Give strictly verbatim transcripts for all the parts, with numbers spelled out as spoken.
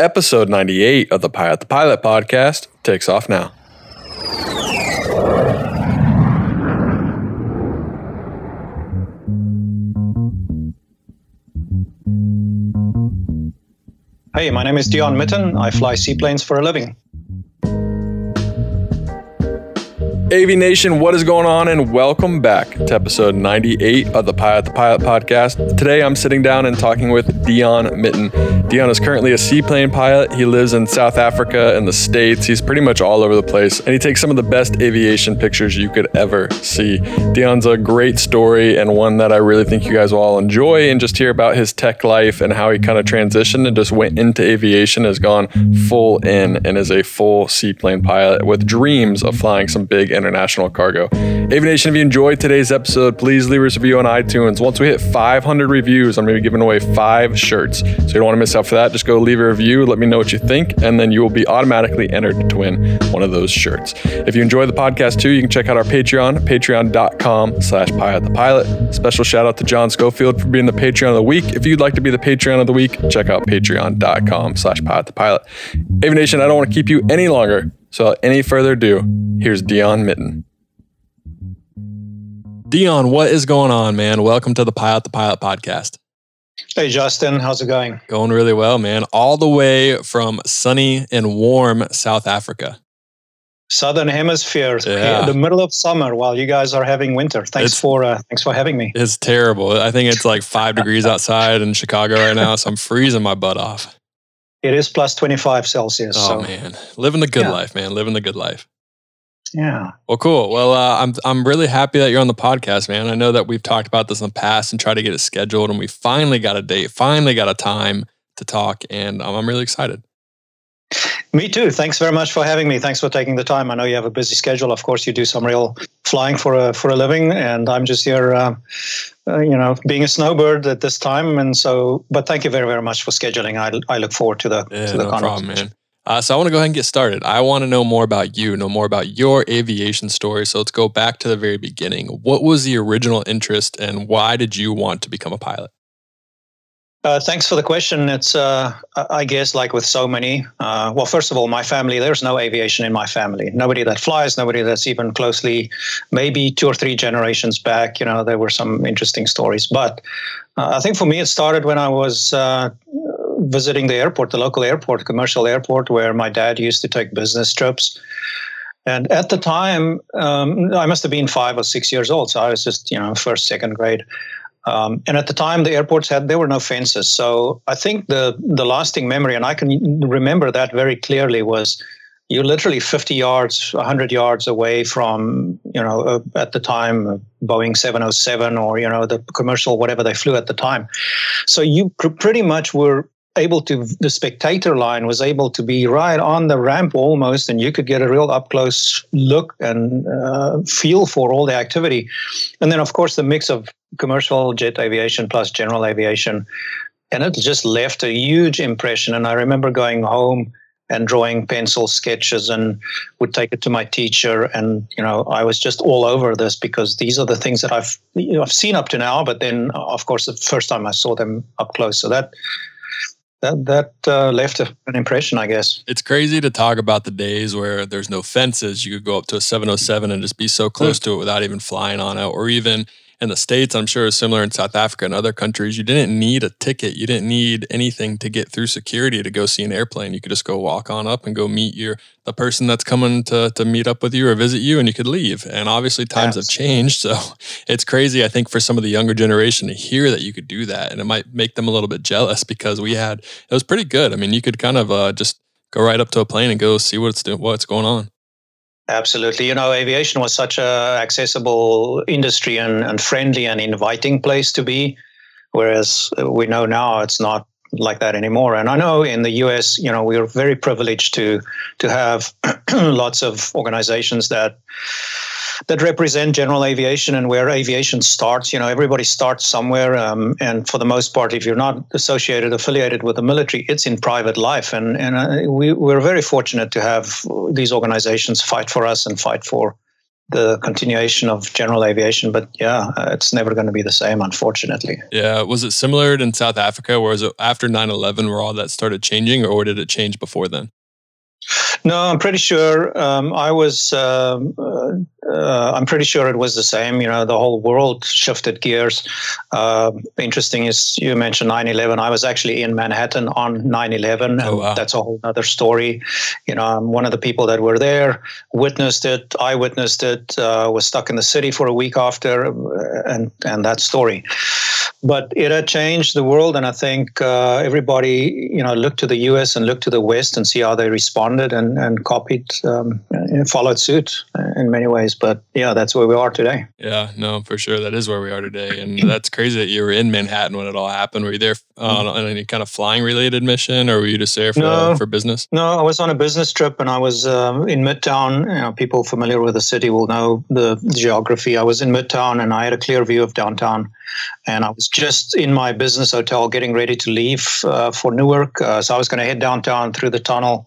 Episode ninety-eight of the Pilot the Pilot podcast takes off now. Hey, my name is Dion Mitten. I fly seaplanes for a living. AvNation, what is going on? And welcome back to episode ninety-eight of the Pilot the Pilot podcast. Today, I'm sitting down and talking with Dion Mitten. Dion is currently a seaplane pilot. He lives in South Africa and the States. He's pretty much all over the place, and he takes some of the best aviation pictures you could ever see. Dion's a great story and one that I really think you guys will all enjoy, and just hear about his tech life and how he kind of transitioned and just went into aviation, has gone full in, and is a full seaplane pilot with dreams of flying some big international cargo. AvNation, if you enjoyed today's episode, please leave us a review on iTunes. Once we hit five hundred reviews, I'm going to be giving away five shirts. So you don't want to miss out for that. Just go leave a review, let me know what you think, and then you will be automatically entered to win one of those shirts. If you enjoy the podcast too, you can check out our Patreon, patreon.com slash pilot the pilot. Special shout out to John Schofield for being the Patreon of the week. If you'd like to be the Patreon of the week, check out patreon.com slash pilot the pilot. AvNation, I don't want to keep you any longer. So without any further ado, here's Dion Mitten. Dion, what is going on, man? Welcome to the Pilot the Pilot podcast. Hey, Justin. How's it going? Going really well, man. All the way from sunny and warm South Africa. Southern Hemisphere, yeah. The middle of summer while you guys are having winter. Thanks it's, for uh, thanks for having me. It's terrible. I think it's like five degrees outside in Chicago right now, so I'm freezing my butt off. It is plus twenty-five Celsius. Oh, so. Man. Living the good yeah. life, man. Living the good life. Yeah. Well, cool. Well, uh, I'm I'm really happy that you're on the podcast, man. I know that we've talked about this in the past and tried to get it scheduled, and we finally got a date, finally got a time to talk, and um, I'm really excited. Me too. Thanks very much for having me. Thanks for taking the time. I know you have a busy schedule. Of course, you do some real flying for a for a living, and I'm just here, uh, uh, you know, being a snowbird at this time. And so, but thank you very, very much for scheduling. I I look forward to the yeah, to the no conversation. Problem, man. Uh, so I want to go ahead and get started. I want to know more about you, know more about your aviation story. So let's go back to the very beginning. What was the original interest, and why did you want to become a pilot? Uh, thanks for the question. It's, uh, I guess, like with so many. Uh, well, first of all, my family, there's no aviation in my family. Nobody that flies, nobody that's even closely, maybe two or three generations back, you know, there were some interesting stories. But uh, I think for me, it started when I was uh, visiting the airport, the local airport, commercial airport, where my dad used to take business trips. And at the time, um, I must have been five or six years old. So I was just, you know, first, second grade. Um, and at the time, the airports had, there were no fences. So I think the the lasting memory, and I can remember that very clearly, was you're literally fifty yards, one hundred yards away from, you know, uh, at the time, uh, Boeing seven oh seven or, you know, the commercial, whatever they flew at the time. So you pr- pretty much were able to, the spectator line was able to be right on the ramp almost, and you could get a real up-close look and uh, feel for all the activity. And then, of course, the mix of commercial jet aviation plus general aviation, and it just left a huge impression. And I remember going home and drawing pencil sketches, and would take it to my teacher. And, you know, I was just all over this, because these are the things that I've, you know, I've seen up to now, but then, of course, the first time I saw them up close. So that That that uh, left an impression, I guess. It's crazy to talk about the days where there's no fences. You could go up to a seven oh seven and just be so close to it without even flying on it. Or even in the States, I'm sure it's similar in South Africa and other countries. You didn't need a ticket. You didn't need anything to get through security to go see an airplane. You could just go walk on up and go meet your the person that's coming to to meet up with you or visit you, and you could leave. And obviously times yes. have changed. So it's crazy, I think, for some of the younger generation to hear that you could do that. And it might make them a little bit jealous, because we had, it was pretty good. I mean, you could kind of uh, just go right up to a plane and go see what it's doing, what's going on. Absolutely. You know, aviation was such a accessible industry and, and friendly and inviting place to be, whereas we know now it's not like that anymore. And I know in the U S, you know, we are very privileged to to have lots of organizations that that represent general aviation and where aviation starts. You know, everybody starts somewhere. Um, and for the most part, if you're not associated, affiliated with the military, it's in private life. And, and uh, we, we're very fortunate to have these organizations fight for us and fight for the continuation of general aviation. But yeah, it's never going to be the same, unfortunately. Yeah. Was it similar in South Africa, or was it after nine eleven where all that started changing, or did it change before then? No, I'm pretty sure. Um, I was. Uh, uh, I'm pretty sure it was the same. You know, the whole world shifted gears. Uh, interesting is you mentioned nine eleven. I was actually in Manhattan on nine eleven. Oh, wow. That's a whole other story. You know, I'm one of the people that were there, witnessed it. I witnessed it. Uh, was stuck in the city for a week after, and and that story. But it had changed the world, and I think uh, everybody, you know, looked to the U S and looked to the West and see how they responded and, and copied, um, and followed suit in many ways. But yeah, that's where we are today. Yeah, no, for sure. That is where we are today. And that's crazy that you were in Manhattan when it all happened. Were you there on, on any kind of flying related mission, or were you just there for, no, for business? No, I was on a business trip, and I was um, in Midtown. You know, people familiar with the city will know the geography. I was in Midtown, and I had a clear view of downtown. And I was just in my business hotel getting ready to leave uh, for Newark. Uh, so I was going to head downtown through the tunnel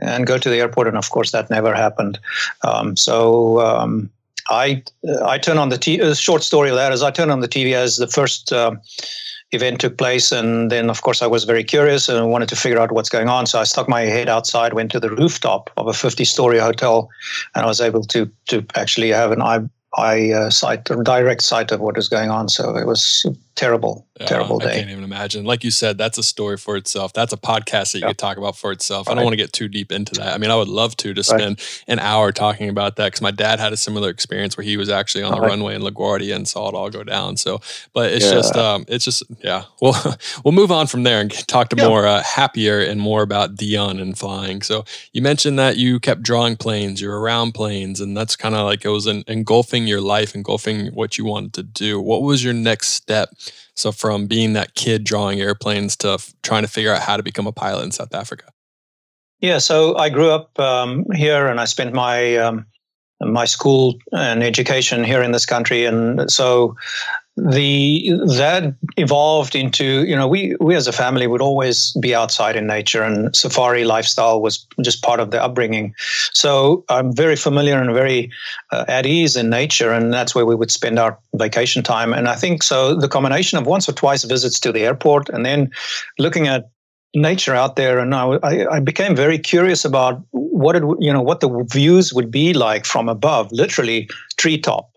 and go to the airport. And of course, that never happened. Um, so um, I I turn on the T V. A short story of that is I turn on the T V as the first uh, event took place. And then, of course, I was very curious and wanted to figure out what's going on. So I stuck my head outside, went to the rooftop of a fifty-story hotel, and I was able to to actually have an eye. I uh, sight or direct sight of what is going on. So it was a terrible, yeah, terrible day. I can't even imagine. Like you said, that's a story for itself. That's a podcast that you yeah. could talk about for itself. Right. I don't want to get too deep into that. I mean, I would love to to spend right. an hour talking about that, because my dad had a similar experience where he was actually on all the right. runway in LaGuardia and saw it all go down. So, but it's yeah. just, um, it's just, yeah. Well, we'll move on from there and talk to yeah. more uh, happier and more about Dion and flying. So you mentioned that you kept drawing planes, you're around planes, and that's kind of like it was an engulfing your life, engulfing what you wanted to do. What was your next step? So from being that kid drawing airplanes to f- trying to figure out how to become a pilot in South Africa. Yeah, so I grew up um, here, and I spent my um, my school and education here in this country, and so the that evolved into, you know, we we as a family would always be outside in nature, and safari lifestyle was just part of the upbringing. So I'm very familiar and very uh, at ease in nature, and that's where we would spend our vacation time. And I think so the combination of once or twice visits to the airport and then looking at nature out there, and I, I became very curious about what it, you know, what the views would be like from above, literally treetop.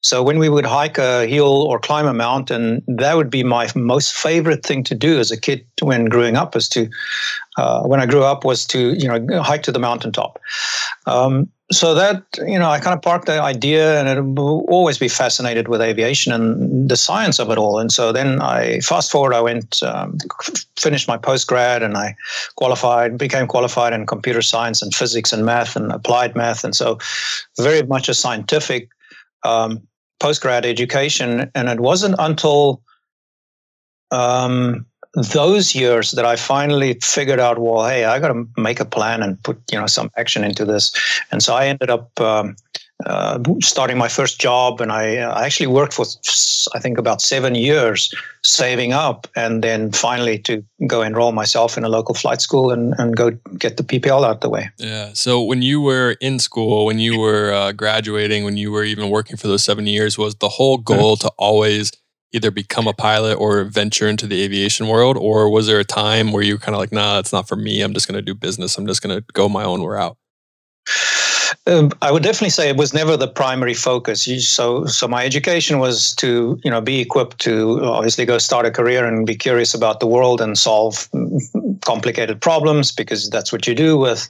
So when we would hike a hill or climb a mountain, that would be my most favorite thing to do as a kid when growing up, is to, uh, when I grew up was to, you know, hike to the mountaintop. Um, so that, you know, I kind of parked the idea, and it will always be fascinated with aviation and the science of it all. And so then I fast forward, I went, um, finished my postgrad, and I qualified, became qualified in computer science and physics and math and applied math. And so very much a scientific, um, postgrad education. And it wasn't until um, those years that I finally figured out, well, hey, I got to make a plan and put, you know, some action into this. And so I ended up um, uh, starting my first job, and I, I actually worked for, I think, about seven years saving up, and then finally to go enroll myself in a local flight school and, and go get the P P L out the way. Yeah. So when you were in school, when you were uh, graduating, when you were even working for those seven years, was the whole goal to always either become a pilot or venture into the aviation world? Or was there a time where you were kind of like, nah, it's not for me. I'm just going to do business. I'm just going to go my own route. Um, I would definitely say it was never the primary focus. You, so, so my education was to, you know, be equipped to obviously go start a career and be curious about the world and solve complicated problems, because that's what you do with,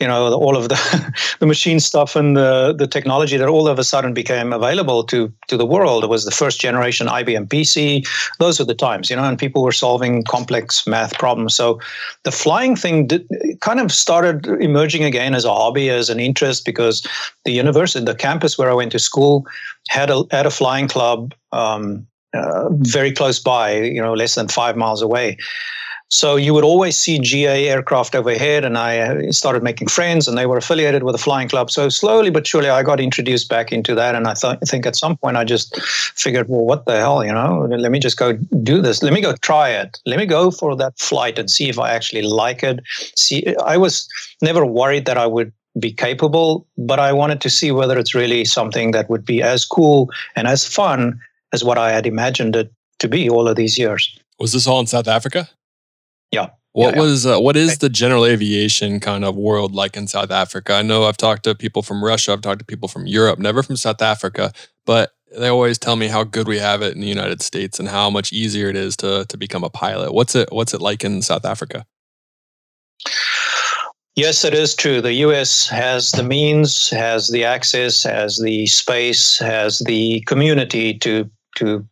you know, all of the the machine stuff and the the technology that all of a sudden became available to to the world. It was the first generation I B M P C. Those were the times, you know, and people were solving complex math problems. So, the flying thing did, kind of started emerging again as a hobby, as an interest. Because the university, the campus where I went to school, had a had a flying club um, uh, very close by, you know, less than five miles away. So you would always see G A aircraft overhead, and I started making friends, and they were affiliated with a flying club. So slowly but surely, I got introduced back into that, and I, th- I think at some point I just figured, well, what the hell, you know? Let me just go do this. Let me go try it. Let me go for that flight and see if I actually like it. See, I was never worried that I would be capable, but I wanted to see whether it's really something that would be as cool and as fun as what I had imagined it to be all of these years. Was this all in South Africa? Yeah. What yeah, was uh, what is the general aviation kind of world like in South Africa? I know I've talked to people from Russia, I've talked to people from Europe, never from South Africa, but they always tell me how good we have it in the United States and how much easier it is to to become a pilot. What's it what's it like in South Africa? Yes, it is true. The U S has the means, has the access, has the space, has the community to to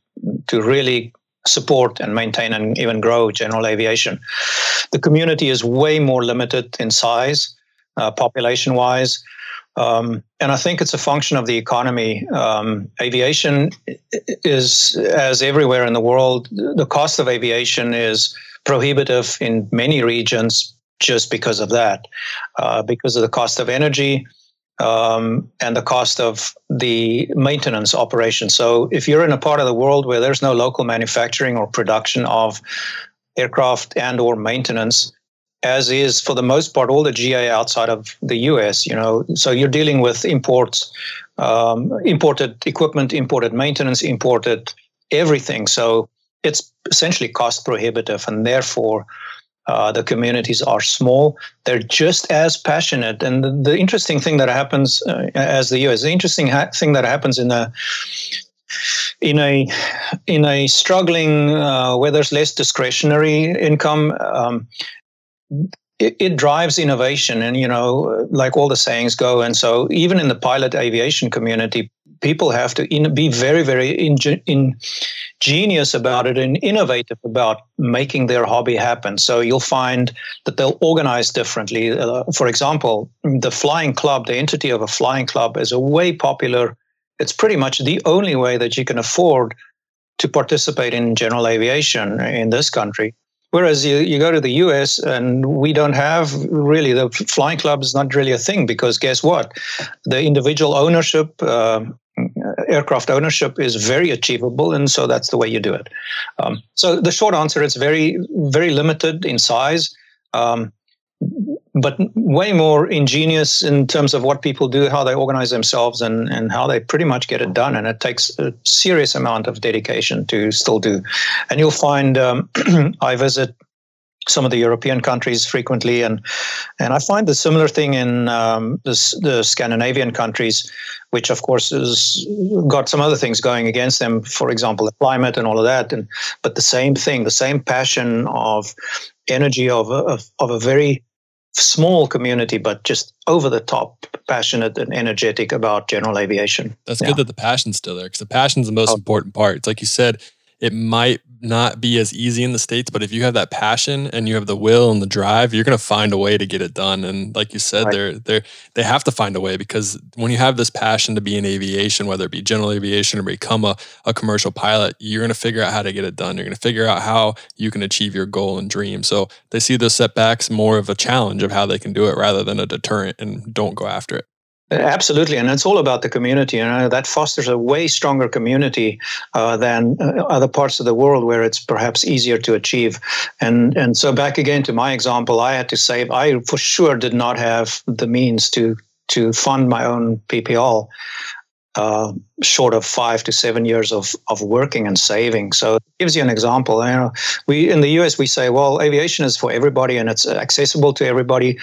to really support and maintain and even grow general aviation. The community is way more limited in size, uh, population-wise, um, and I think it's a function of the economy. Um, aviation is, as everywhere in the world, the cost of aviation is prohibitive in many regions just because of that, uh, because of the cost of energy, Um, and the cost of the maintenance operation. So if you're in a part of the world where there's no local manufacturing or production of aircraft and or maintenance, as is for the most part all the G A outside of the U S, you know, so you're dealing with imports, um, imported equipment, imported maintenance, imported everything. So it's essentially cost prohibitive, and therefore Uh, the communities are small. They're just as passionate. And the, the interesting thing that happens uh, as the U S, the interesting ha- thing that happens in a in a in a struggling uh, where there's less discretionary income, um, it, it drives innovation. And you know, like all the sayings go. And so, even in the pilot aviation community, people have to in, be very, very inge- in. Genius about it and innovative about making their hobby happen. So you'll find that they'll organize differently. Uh, for example, the flying club, the entity of a flying club is a way popular. It's pretty much the only way that you can afford to participate in general aviation in this country. Whereas you, you go to the U S and we don't have really, the flying club is not really a thing, because guess what? The individual ownership, uh, aircraft ownership is very achievable, and so that's the way you do it. Um, so the short answer, it's very, very limited in size, um, but way more ingenious in terms of what people do, how they organize themselves, and, and how they pretty much get it done. And it takes a serious amount of dedication to still do. And you'll find um, I visit some of the European countries frequently, and and I find the similar thing in um, the, the Scandinavian countries, which of course has got some other things going against them, for example, the climate and all of that. And but the same thing, the same passion of energy of a, of, of a very small community, but just over the top, passionate and energetic about general aviation. That's yeah. good that the passion's still there, because the passion's the most oh. important part. It's like you said, it might not be as easy in the States, but if you have that passion and you have the will and the drive, you're going to find a way to get it done. And like you said, right. they're, they're, they have to find a way, because when you have this passion to be in aviation, whether it be general aviation or become a, a commercial pilot, you're going to figure out how to get it done. You're going to figure out how you can achieve your goal and dream. So they see those setbacks more of a challenge of how they can do it rather than a deterrent, and don't go after it. Absolutely, and it's all about the community. You know, that fosters a way stronger community uh, than uh, other parts of the world where it's perhaps easier to achieve. And and so back again to my example, I had to save. I for sure did not have the means to to fund my own P P L, uh, short of five to seven years of of working and saving. So it gives you an example. You know, we in the U S we say, well, aviation is for everybody and it's accessible to everybody,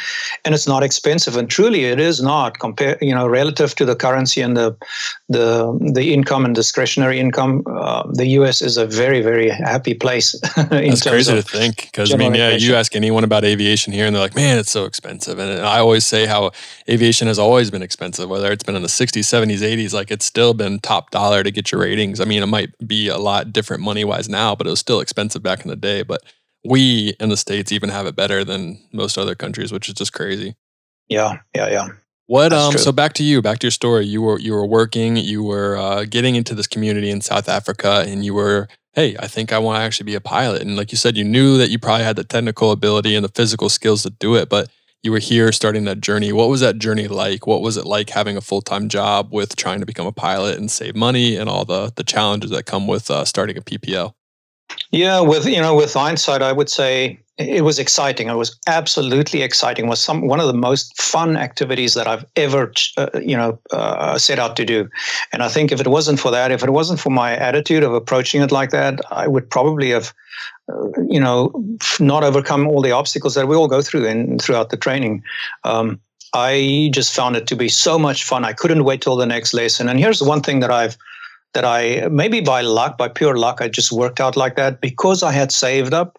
and it's not expensive. And truly, it is not compare. You know, relative to the currency and the the the income and discretionary income, uh, the U S is a very, very happy place. in That's terms crazy of to think, because I mean, yeah, aviation. You ask anyone about aviation here, and they're like, man, it's so expensive. And, and I always say how aviation has always been expensive, whether it's been in the sixties, seventies, eighties, like it's still been top dollar to get your ratings. I mean, it might be a lot different money wise now, but it was still expensive back in the day. But we in the States even have it better than most other countries, which is just crazy. Yeah, yeah, yeah. What? That's um. True. So back to you, back to your story. You were you were working, you were uh, getting into this community in South Africa, and you were, hey, I think I want to actually be a pilot. And like you said, you knew that you probably had the technical ability and the physical skills to do it, but you were here starting that journey. What was that journey like? What was it like having a full-time job with trying to become a pilot and save money and all the the challenges that come with uh, starting a P P L? Yeah, with you know, with hindsight, I would say It was exciting. It was absolutely exciting. It was some one of the most fun activities that I've ever, uh, you know, uh, set out to do. And I think if it wasn't for that, if it wasn't for my attitude of approaching it like that, I would probably have, uh, you know, not overcome all the obstacles that we all go through in throughout the training. Um, I just found it to be so much fun. I couldn't wait till the next lesson. And here's the one thing that I've that I maybe by luck, by pure luck, I just worked out like that because I had saved up.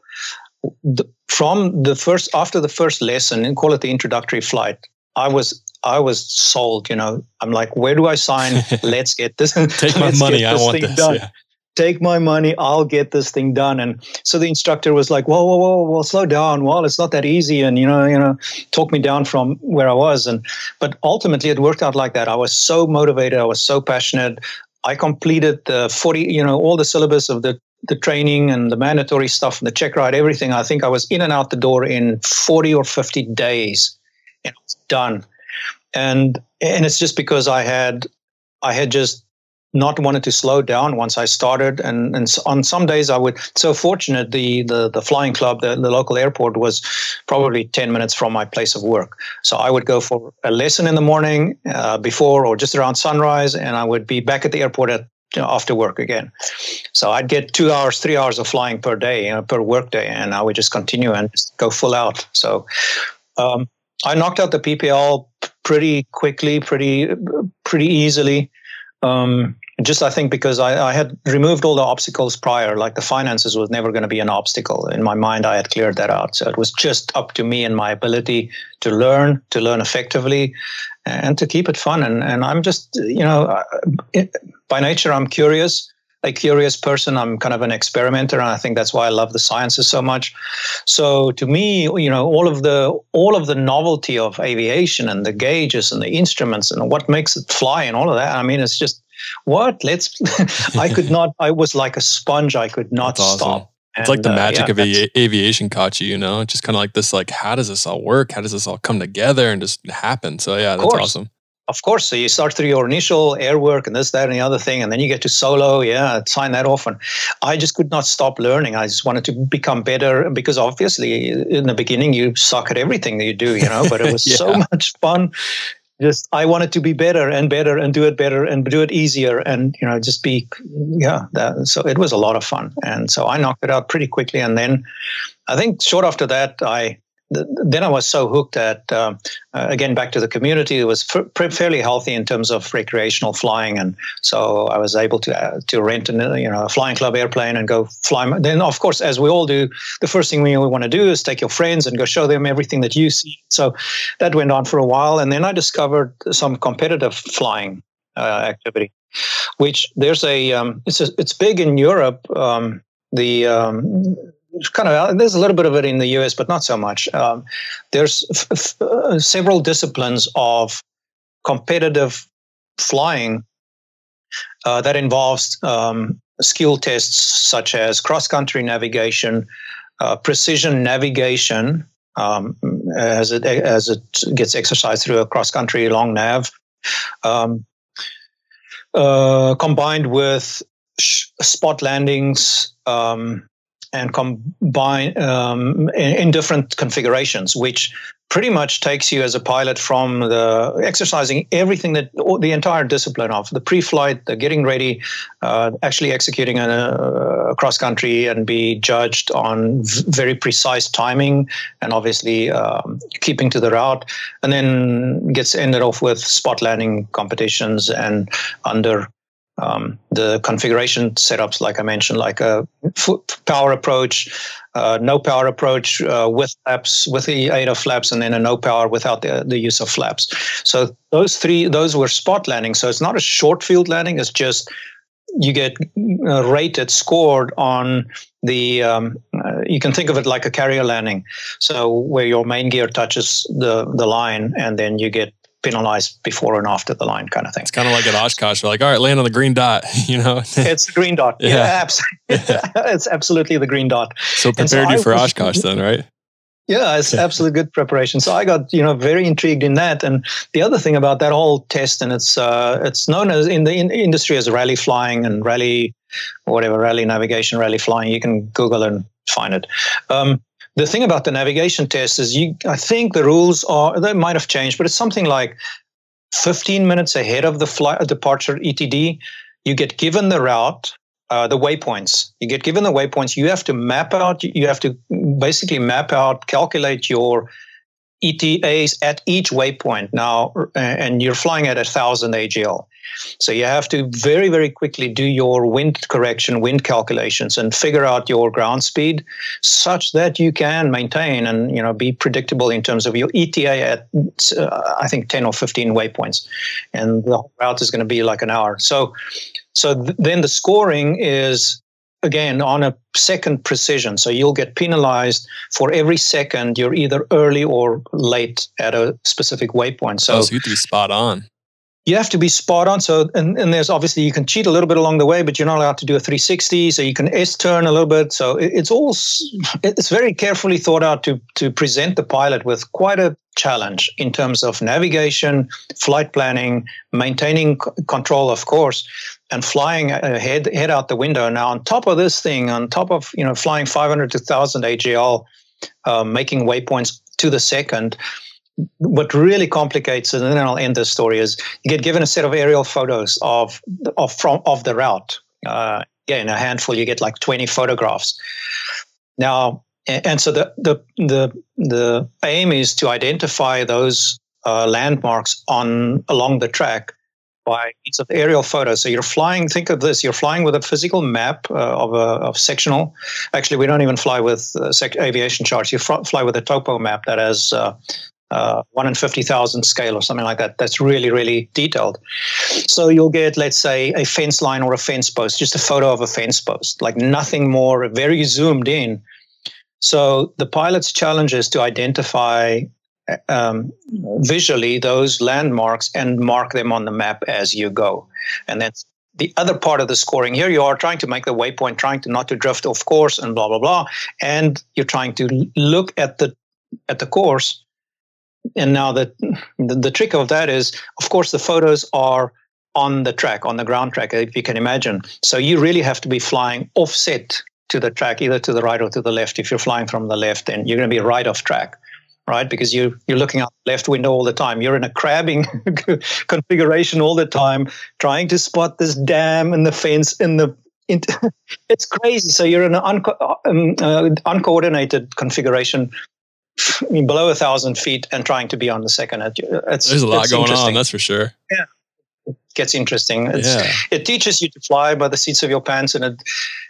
The, from the first, after the first lesson, and call it the introductory flight, I was, I was sold. You know, I'm like, where do I sign? Let's get this. Take my money. I want this. Yeah. Take my money. I'll get this thing done. And so the instructor was like, whoa, whoa, whoa, whoa, slow down. Well, it's not that easy. And you know, you know, talk me down from where I was. And but ultimately, it worked out like that. I was so motivated. I was so passionate. I completed the forty, you know, all the syllabus of the. the training and the mandatory stuff and the check ride, everything. I think I was in and out the door in forty or fifty days and it's done. And, and it's just because I had, I had just not wanted to slow down once I started. And, and on some days I would, so fortunate the, the, the flying club, the, the local airport was probably ten minutes from my place of work. So I would go for a lesson in the morning uh, before or just around sunrise. And I would be back at the airport at, after work again. So I'd get two hours, three hours of flying per day, you know, per work day, and I would just continue and just go full out. So um, I knocked out the P P L pretty quickly, pretty pretty easily. Um, just I think because I, I had removed all the obstacles prior, like the finances was never going to be an obstacle. In my mind, I had cleared that out. So it was just up to me and my ability to learn, to learn effectively, and to keep it fun. And, and I'm just, you know, it, by nature, I'm curious, a curious person. I'm kind of an experimenter, and I think that's why I love the sciences so much. So to me, you know, all of the all of the novelty of aviation and the gauges and the instruments and what makes it fly and all of that. I mean, it's just what let's. I could not. I was like a sponge. I could not that's stop. Awesome. It's and, like the uh, magic yeah, of avi- aviation caught you, you know. It's just kind of like this, like how does this all work? How does this all come together and just happen? So yeah, that's awesome. Of course. So you start through your initial air work and this, that, and the other thing, and then you get to solo. Yeah, sign that off. And I just could not stop learning. I just wanted to become better because obviously in the beginning you suck at everything that you do, you know. But it was yeah. so much fun. Just I wanted to be better and better and do it better and do it easier and you know just be yeah. That, so it was a lot of fun, and so I knocked it out pretty quickly. And then I think short after that, I. Then I was so hooked at, um, uh, again, back to the community. It was f- fairly healthy in terms of recreational flying. And so I was able to uh, to rent an, you know, a flying club airplane and go fly. My, then, of course, as we all do, the first thing we want to do is take your friends and go show them everything that you see. So that went on for a while. And then I discovered some competitive flying uh, activity, which there's a, um, it's a, it's big in Europe, um, the... Um, kind of there's a little bit of it in the U S, but not so much. Um, there's f- f- uh, several disciplines of competitive flying uh, that involves um, skill tests such as cross-country navigation, uh, precision navigation um, as it as it gets exercised through a cross-country long nav, um, uh, combined with sh- spot landings. Um, and combine um, in, in different configurations, which pretty much takes you as a pilot from the exercising everything that all, the entire discipline of the pre-flight, the getting ready, uh, actually executing a, a cross-country and be judged on v- very precise timing and obviously um, keeping to the route, and then gets ended off with spot landing competitions and under Um, the configuration setups, like I mentioned, like a f- power approach, uh, no power approach uh, with flaps, with the aid of flaps, and then a no power without the, the use of flaps. So those three, those were spot landings. So it's not a short field landing. It's just you get uh, rated, scored on the, um, uh, you can think of it like a carrier landing. So where your main gear touches the, the line and then you get penalized before and after the line kind of thing. It's kind of like at Oshkosh. We're like, all right, land on the green dot, you know? It's the green dot. Yeah, yeah, absolutely. Yeah. It's absolutely the green dot. So prepared so you I, for Oshkosh then, right? Yeah, it's yeah. absolute good preparation. So I got, you know, very intrigued in that. And the other thing about that whole test, and it's uh, it's known as in the in- industry as rally flying and rally, whatever, rally navigation, rally flying. You can Google and find it. Um, the thing about the navigation test is you, I think the rules are, they might have changed, but it's something like fifteen minutes ahead of the flight departure E T D, you get given the route, uh, the waypoints. You get given the waypoints. You have to map out, you have to basically map out, calculate your E T As at each waypoint now, and you're flying at a thousand A G L. So you have to very, very quickly do your wind correction, wind calculations, and figure out your ground speed such that you can maintain and, you know, be predictable in terms of your E T A at, uh, I think, ten or fifteen waypoints. And the whole route is going to be like an hour. So, so th- then the scoring is, again, on a second precision. So you'll get penalized for every second you're either early or late at a specific waypoint. So, oh, so you have to be spot on. You have to be spot on. So, and, and there's obviously, you can cheat a little bit along the way, but you're not allowed to do a three sixty. So you can S turn a little bit. So it, it's all, it's very carefully thought out to, to present the pilot with quite a challenge in terms of navigation, flight planning, maintaining c- control, of course, and flying head, head out the window. Now, on top of this thing, on top of, you know, flying five hundred to one thousand A G L, uh, making waypoints to the second, what really complicates it, and then I'll end this story, is you get given a set of aerial photos of of from of the route. Uh, yeah, in a handful, you get like twenty photographs. Now, and so the the the the aim is to identify those uh, landmarks on along the track by means of aerial photos. So you're flying. Think of this: you're flying with a physical map uh, of a of sectional. Actually, we don't even fly with uh, sec- aviation charts. You fr- fly with a topo map that has. Uh, Uh, one in fifty thousand scale or something like that. That's really, really detailed. So you'll get, let's say, a fence line or a fence post, just a photo of a fence post, like nothing more, very zoomed in. So the pilot's challenge is to identify um, visually those landmarks and mark them on the map as you go. And that's the other part of the scoring. Here you are trying to make the waypoint, trying to not to drift off course and blah, blah, blah. And you're trying to look at the at the course. And now the, the the trick of that is, of course, the photos are on the track, on the ground track, if you can imagine. So you really have to be flying offset to the track, either to the right or to the left. If you're flying from the left, then you're going to be right off track, right? Because you, you're looking out the left window all the time. You're in a crabbing configuration all the time, trying to spot this dam and the fence and the... Inter- it's crazy. So you're in an unco- um, uh, uncoordinated configuration below a thousand feet and trying to be on the second. It's, There's a lot it's going on, that's for sure. Yeah, it gets interesting. It's, yeah. It teaches you to fly by the seats of your pants, and it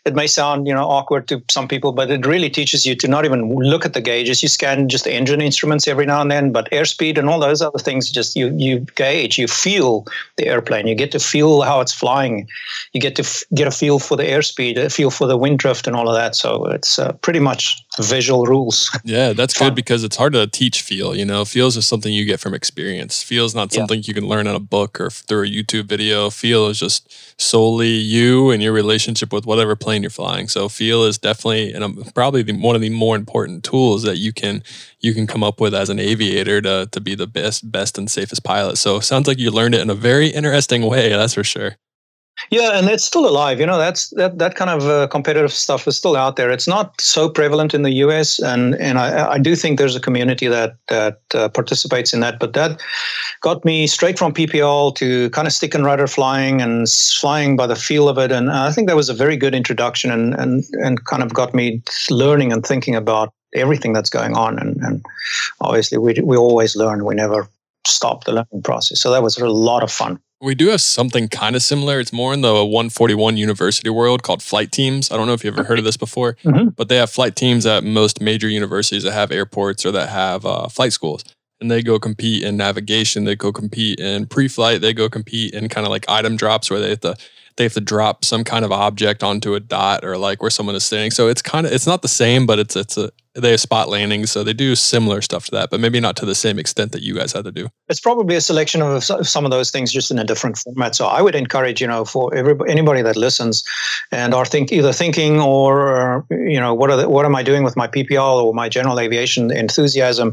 it may sound, you know, awkward to some people, but it really teaches you to not even look at the gauges. You scan just the engine instruments every now and then, but airspeed and all those other things, just you you gauge, you feel the airplane, you get to feel how it's flying, you get to f- get a feel for the airspeed, a feel for the wind drift and all of that. So it's uh, pretty much visual rules. Yeah, that's good because it's hard to teach feel, you know. Feels is something you get from experience. Feel is not something yeah. you can learn in a book or through a YouTube video. Feel is just solely you and your relationship with whatever plane you're flying. So feel is definitely and probably the, one of the more important tools that you can you can come up with as an aviator to to be the best best and safest pilot. So it sounds like you learned it in a very interesting way, that's for sure. Yeah, and it's still alive. You know, that's that that kind of uh, competitive stuff is still out there. It's not so prevalent in the U S, and and I, I do think there's a community that that uh, participates in that. But that got me straight from P P L to kind of stick and rudder flying and flying by the feel of it. And I think that was a very good introduction, and and and kind of got me learning and thinking about everything that's going on. And, and obviously, we we always learn. We never stop the learning process. So that was a lot of fun. We do have something kind of similar. It's more in the one forty-one university world called flight teams. I don't know if you've ever heard of this before, mm-hmm. but they have flight teams at most major universities that have airports or that have uh, flight schools. And they go compete in navigation. They go compete in pre-flight. They go compete in kind of like item drops where they have to they have to drop some kind of object onto a dot or like where someone is standing. So it's kind of, it's not the same, but it's, it's a, they have spot landings. So they do similar stuff to that, but maybe not to the same extent that you guys had to do. It's probably a selection of some of those things just in a different format. So I would encourage, you know, for everybody, anybody that listens and are think either thinking or, you know, what are the, what am I doing with my P P L or my general aviation enthusiasm?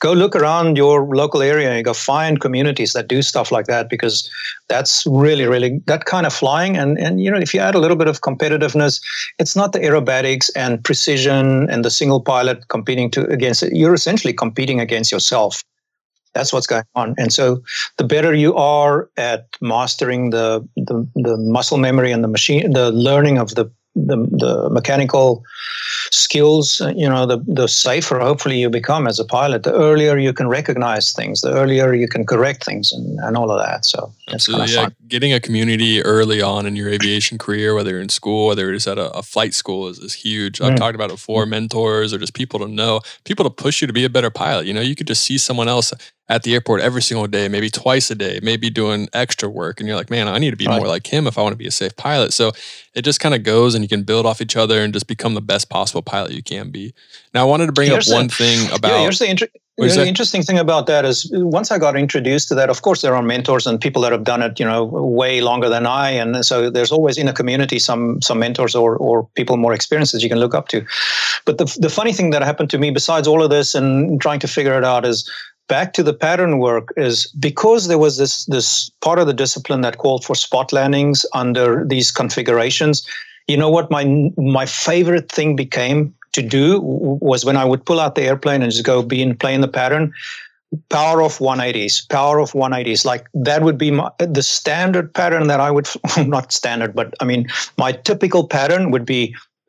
Go look around your local area and go find communities that do stuff like that, because that's really, really that kind of flying. And, and, you know, if you add a little bit of competitiveness, it's not the aerobatics and precision and the single pilot pilot competing to against, you're essentially competing against yourself. That's what's going on. And so the better you are at mastering the the, the muscle memory and the machine, the learning of the, the, the mechanical skills, you know, the, the safer hopefully you become as a pilot. The earlier you can recognize things, the earlier you can correct things and, and all of that. So it's kind of fun. Yeah, getting a community early on in your aviation career, whether you're in school, whether it's at a, a flight school is, is huge. I've mm. talked about it before, mentors or just people to know, people to push you to be a better pilot. You know, you could just see someone else at the airport every single day, maybe twice a day, maybe doing extra work. And you're like, man, I need to be right. more like him if I want to be a safe pilot. So it just kind of goes and you can build off each other and just become the best possible pilot you can be. Now, I wanted to bring here's up the, one thing about... Yeah, here's the, inter- here's the interesting thing about that is once I got introduced to that, of course, there are mentors and people that have done it, you know, way longer than I. And so there's always in a community some some mentors or or people more experienced that you can look up to. But the the funny thing that happened to me, besides all of this and trying to figure it out, is... back to the pattern work is because there was this this part of the discipline that called for spot landings under these configurations. You know what my my favorite thing became to do was when I would pull out the airplane and just go be in play in the pattern, power off one eighties, power off one eighties. Like that would be my, the standard pattern that I would, not standard, but I mean, my typical pattern would be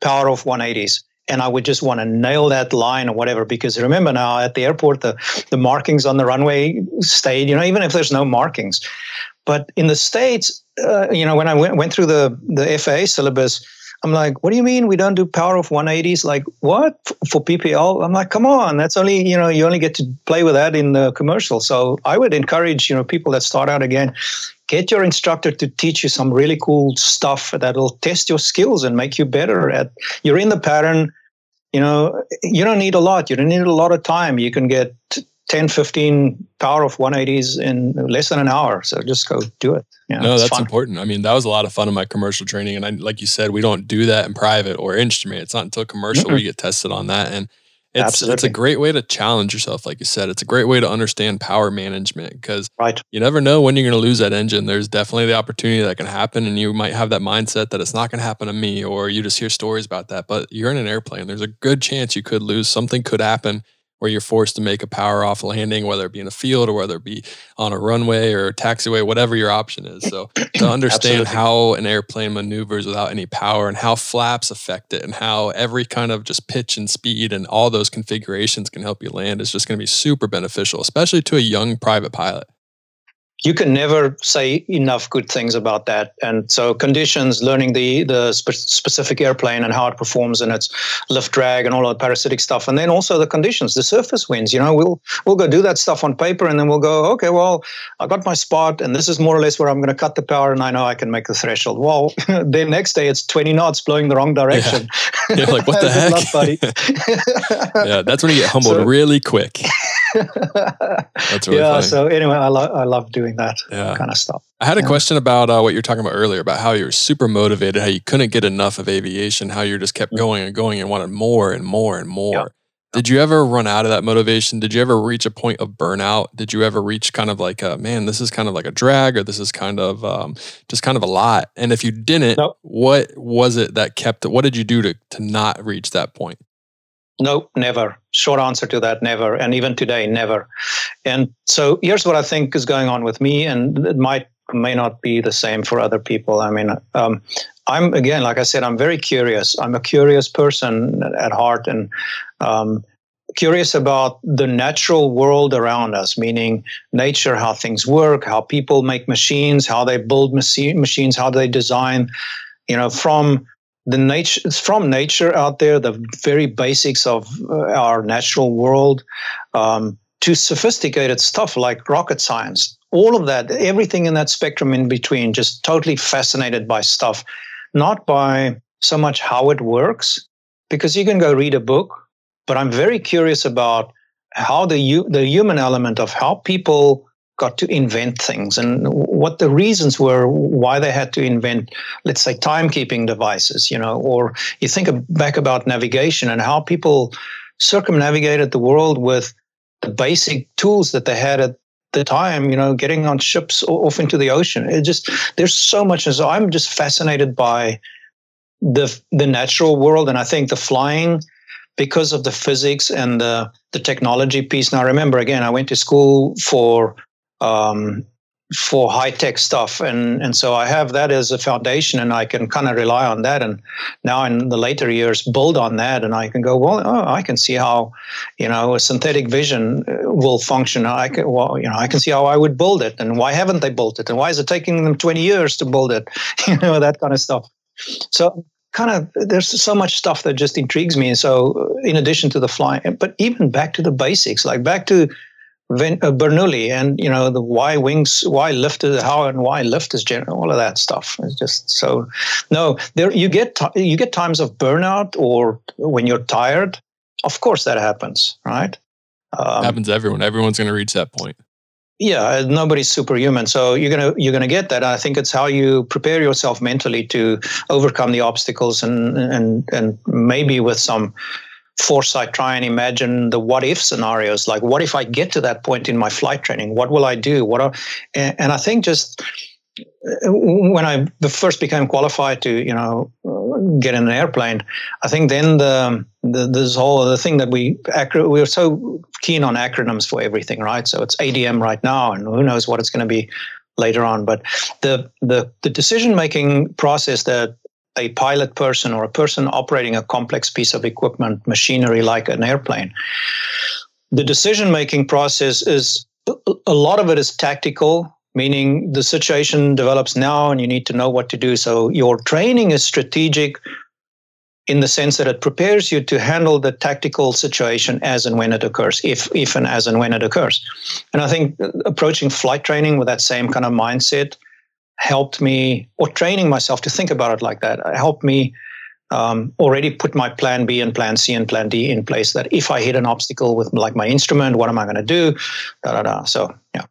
power off one eighties. And I would just want to nail that line or whatever, because remember now at the airport, the, the markings on the runway stayed, you know, even if there's no markings. But in the States, uh, you know, when I went, went through the, the F A A syllabus, I'm like, what do you mean we don't do power off one eighties? Like, what? For P P L? I'm like, come on, that's only, you know, you only get to play with that in the commercial. So I would encourage, you know, people that start out again, get your instructor to teach you some really cool stuff that'll test your skills and make you better at, you're in the pattern. You know, you don't need a lot. You don't need a lot of time. You can get ten, fifteen power of one eighties in less than an hour. So just go do it. You know, no, that's fun. Important. I mean, that was a lot of fun in my commercial training. And I, like you said, we don't do that in private or instrument. It's not until commercial mm-hmm. we get tested on that. And it's Absolutely. It's a great way to challenge yourself. Like you said, it's a great way to understand power management because right. you never know when you're going to lose that engine. There's definitely the opportunity that can happen and you might have that mindset that it's not going to happen to me, or you just hear stories about that, but you're in an airplane. There's a good chance you could lose. Something could happen where you're forced to make a power off landing, whether it be in a field or whether it be on a runway or a taxiway, whatever your option is. So to understand how an airplane maneuvers without any power and how flaps affect it and how every kind of just pitch and speed and all those configurations can help you land is just going to be super beneficial, especially to a young private pilot. You can never say enough good things about that. And so conditions, learning the the spe- specific airplane and how it performs and its lift drag and all of the parasitic stuff. And then also the conditions, the surface winds, you know, we'll we'll go do that stuff on paper and then we'll go, okay, well, I got my spot and this is more or less where I'm going to cut the power and I know I can make the threshold. Well, then next day it's twenty knots blowing the wrong direction. Yeah. You're like, what the heck? Luck, buddy. Yeah, that's when you get humbled so, really quick. That's really yeah, funny. So anyway, I, lo- I love doing that yeah. kind of stuff. I had a yeah. question about uh, what you were talking about earlier, about how you were super motivated, how you couldn't get enough of aviation, how you just kept going and going and wanted more and more and more. Yeah. Did you ever run out of that motivation? Did you ever reach a point of burnout? Did you ever reach kind of like, a, man, this is kind of like a drag, or this is kind of um, just kind of a lot? And if you didn't, nope. what was it that kept, what did you do to to not reach that point? Nope, never. Short answer to that, never. And even today, never. And so here's what I think is going on with me, and it might may not be the same for other people. I mean, um, I'm, again, like I said, I'm very curious. I'm a curious person at heart and um, curious about the natural world around us, meaning nature, how things work, how people make machines, how they build machi- machines, how they design, you know, from... The nature from nature out there, the very basics of our natural world, um, to sophisticated stuff like rocket science, all of that, everything in that spectrum in between, just totally fascinated by stuff, not by so much how it works, because you can go read a book, but I'm very curious about how the the human element of how people got to invent things and what the reasons were why they had to invent, let's say, timekeeping devices, you know, or you think back about navigation and how people circumnavigated the world with the basic tools that they had at the time, you know, getting on ships off into the ocean. It just, there's so much. And so I'm just fascinated by the the natural world. And I think the flying because of the physics and the, the technology piece. Now, remember, again, I went to school for um, for high-tech stuff, and, and so I have that as a foundation, and I can kind of rely on that, and now in the later years build on that, and I can go, well, oh, I can see how, you know, a synthetic vision will function. I can, well, you know, I can see how I would build it, and why haven't they built it, and why is it taking them twenty years to build it, you know, that kind of stuff. So kind of there's so much stuff that just intrigues me, and so in addition to the flying, but even back to the basics, like back to Bernoulli and, you know, the why wings, why lift is how and why lift is general, all of that stuff. It's just so, no, there you get, you get times of burnout or when you're tired. Of course that happens, right? Um, happens to everyone. Everyone's going to reach that point. Yeah. Nobody's superhuman. So you're going to, you're going to get that. I think it's how you prepare yourself mentally to overcome the obstacles and, and, and maybe with some foresight, try and imagine the what if scenarios, like what if I get to that point in my flight training, what will I do? What are, and, and I think just when I first became qualified to, you know, get in an airplane, I think then the, the this whole the thing that we we are so keen on acronyms for everything, right? So it's A D M right now, and who knows what it's going to be later on. But the the the decision making process that a pilot person or a person operating a complex piece of equipment, machinery like an airplane, the decision-making process is, a lot of it is tactical, meaning the situation develops now and you need to know what to do. So your training is strategic in the sense that it prepares you to handle the tactical situation as and when it occurs, if, if and as and when it occurs. And I think approaching flight training with that same kind of mindset helped me, or training myself to think about it like that, helped me um, already put my plan B and plan C and plan D in place, that if I hit an obstacle with like my instrument, what am I going to do? Da, da, da. So, yeah.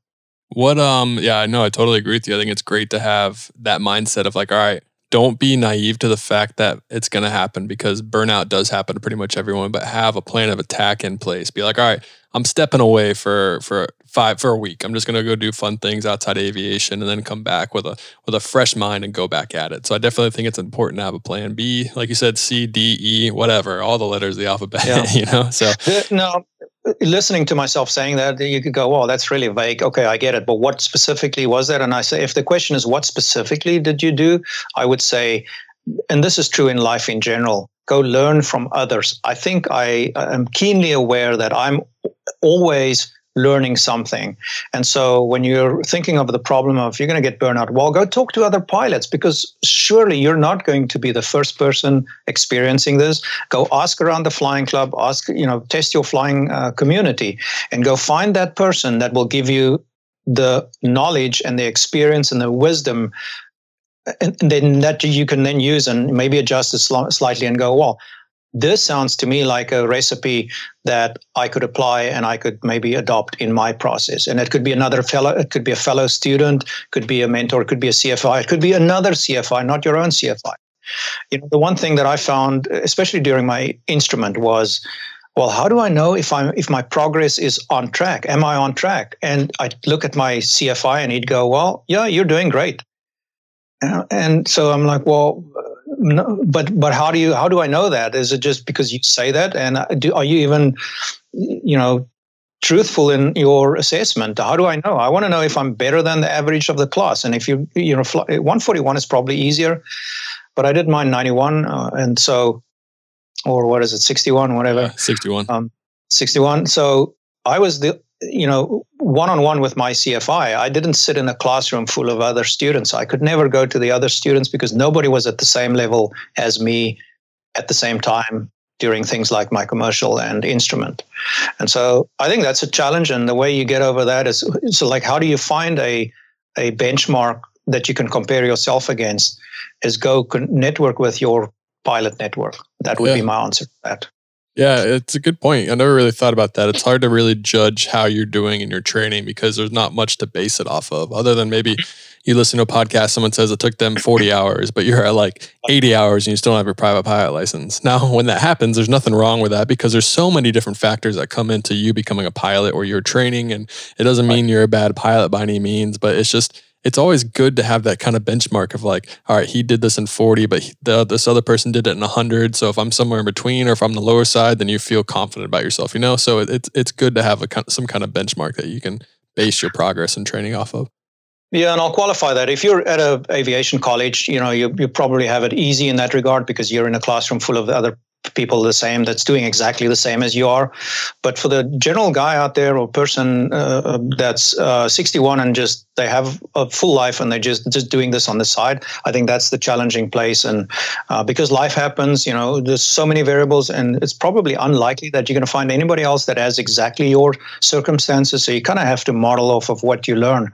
What, um, yeah, no, I totally agree with you. I think it's great to have that mindset of like, all right, don't be naive to the fact that it's going to happen, because burnout does happen to pretty much everyone, but have a plan of attack in place. Be like, all right, I'm stepping away for, for five, for a week. I'm just going to go do fun things outside aviation and then come back with a, with a fresh mind and go back at it. So I definitely think it's important to have a plan B, like you said, C, D, E, whatever, all the letters of the alphabet, yeah. You know? So no, listening to myself saying that, you could go, oh, that's really vague. Okay, I get it. But what specifically was that? And I say, if the question is what specifically did you do? I would say, and this is true in life in general, go learn from others. I think I am keenly aware that I'm always learning something. And so when you're thinking of the problem of you're going to get burnout, well, go talk to other pilots, because surely you're not going to be the first person experiencing this. Go ask around the flying club, ask, you know, test your flying uh, community and go find that person that will give you the knowledge and the experience and the wisdom, and then that you can then use and maybe adjust it sl- slightly and go, well, this sounds to me like a recipe that I could apply and I could maybe adopt in my process. And it could be another fellow, it could be a fellow student, could be a mentor, could be a C F I, it could be another C F I, not your own C F I. You know, the one thing that I found, especially during my instrument, was, well, how do I know if I'm if my progress is on track? Am I on track? And I'd look at my C F I and he'd go, well, yeah, you're doing great. And so I'm like, well, no, but but how do you how do I know that? Is it just because you say that? And do, are you even, you know, truthful in your assessment? How do I know? I want to know if I'm better than the average of the class. And if you you know, one forty-one is probably easier, but I did mine ninety-one, uh, and so, or what is it, sixty-one, whatever, yeah, sixty-one, um, sixty-one. So I was the you know, one-on-one with my C F I. I didn't sit in a classroom full of other students. I could never go to the other students because nobody was at the same level as me at the same time during things like my commercial and instrument. And so I think that's a challenge. And the way you get over that is, so like, how do you find a, a benchmark that you can compare yourself against? Is go con- network with your pilot network. That would yeah. be my answer to that. Yeah, it's a good point. I never really thought about that. It's hard to really judge how you're doing in your training because there's not much to base it off of, other than maybe you listen to a podcast, someone says it took them forty hours, but you're at like eighty hours and you still don't have your private pilot license. Now, when that happens, there's nothing wrong with that because there's so many different factors that come into you becoming a pilot or your training. And it doesn't mean you're a bad pilot by any means, but it's just, it's always good to have that kind of benchmark of like, all right, he did this in forty, but he, the, this other person did it in one hundred. So if I'm somewhere in between or if I'm the lower side, then you feel confident about yourself, you know? So it, it's it's good to have a, some kind of benchmark that you can base your progress and training off of. Yeah, and I'll qualify that. If you're at an aviation college, you know, you, you probably have it easy in that regard because you're in a classroom full of other people the same that's doing exactly the same as you are. But for the general guy out there or person uh, that's uh, sixty-one and just they have a full life and they're just, just doing this on the side, I think that's the challenging place. And uh, because life happens, you know, there's so many variables and it's probably unlikely that you're going to find anybody else that has exactly your circumstances. So you kind of have to model off of what you learn.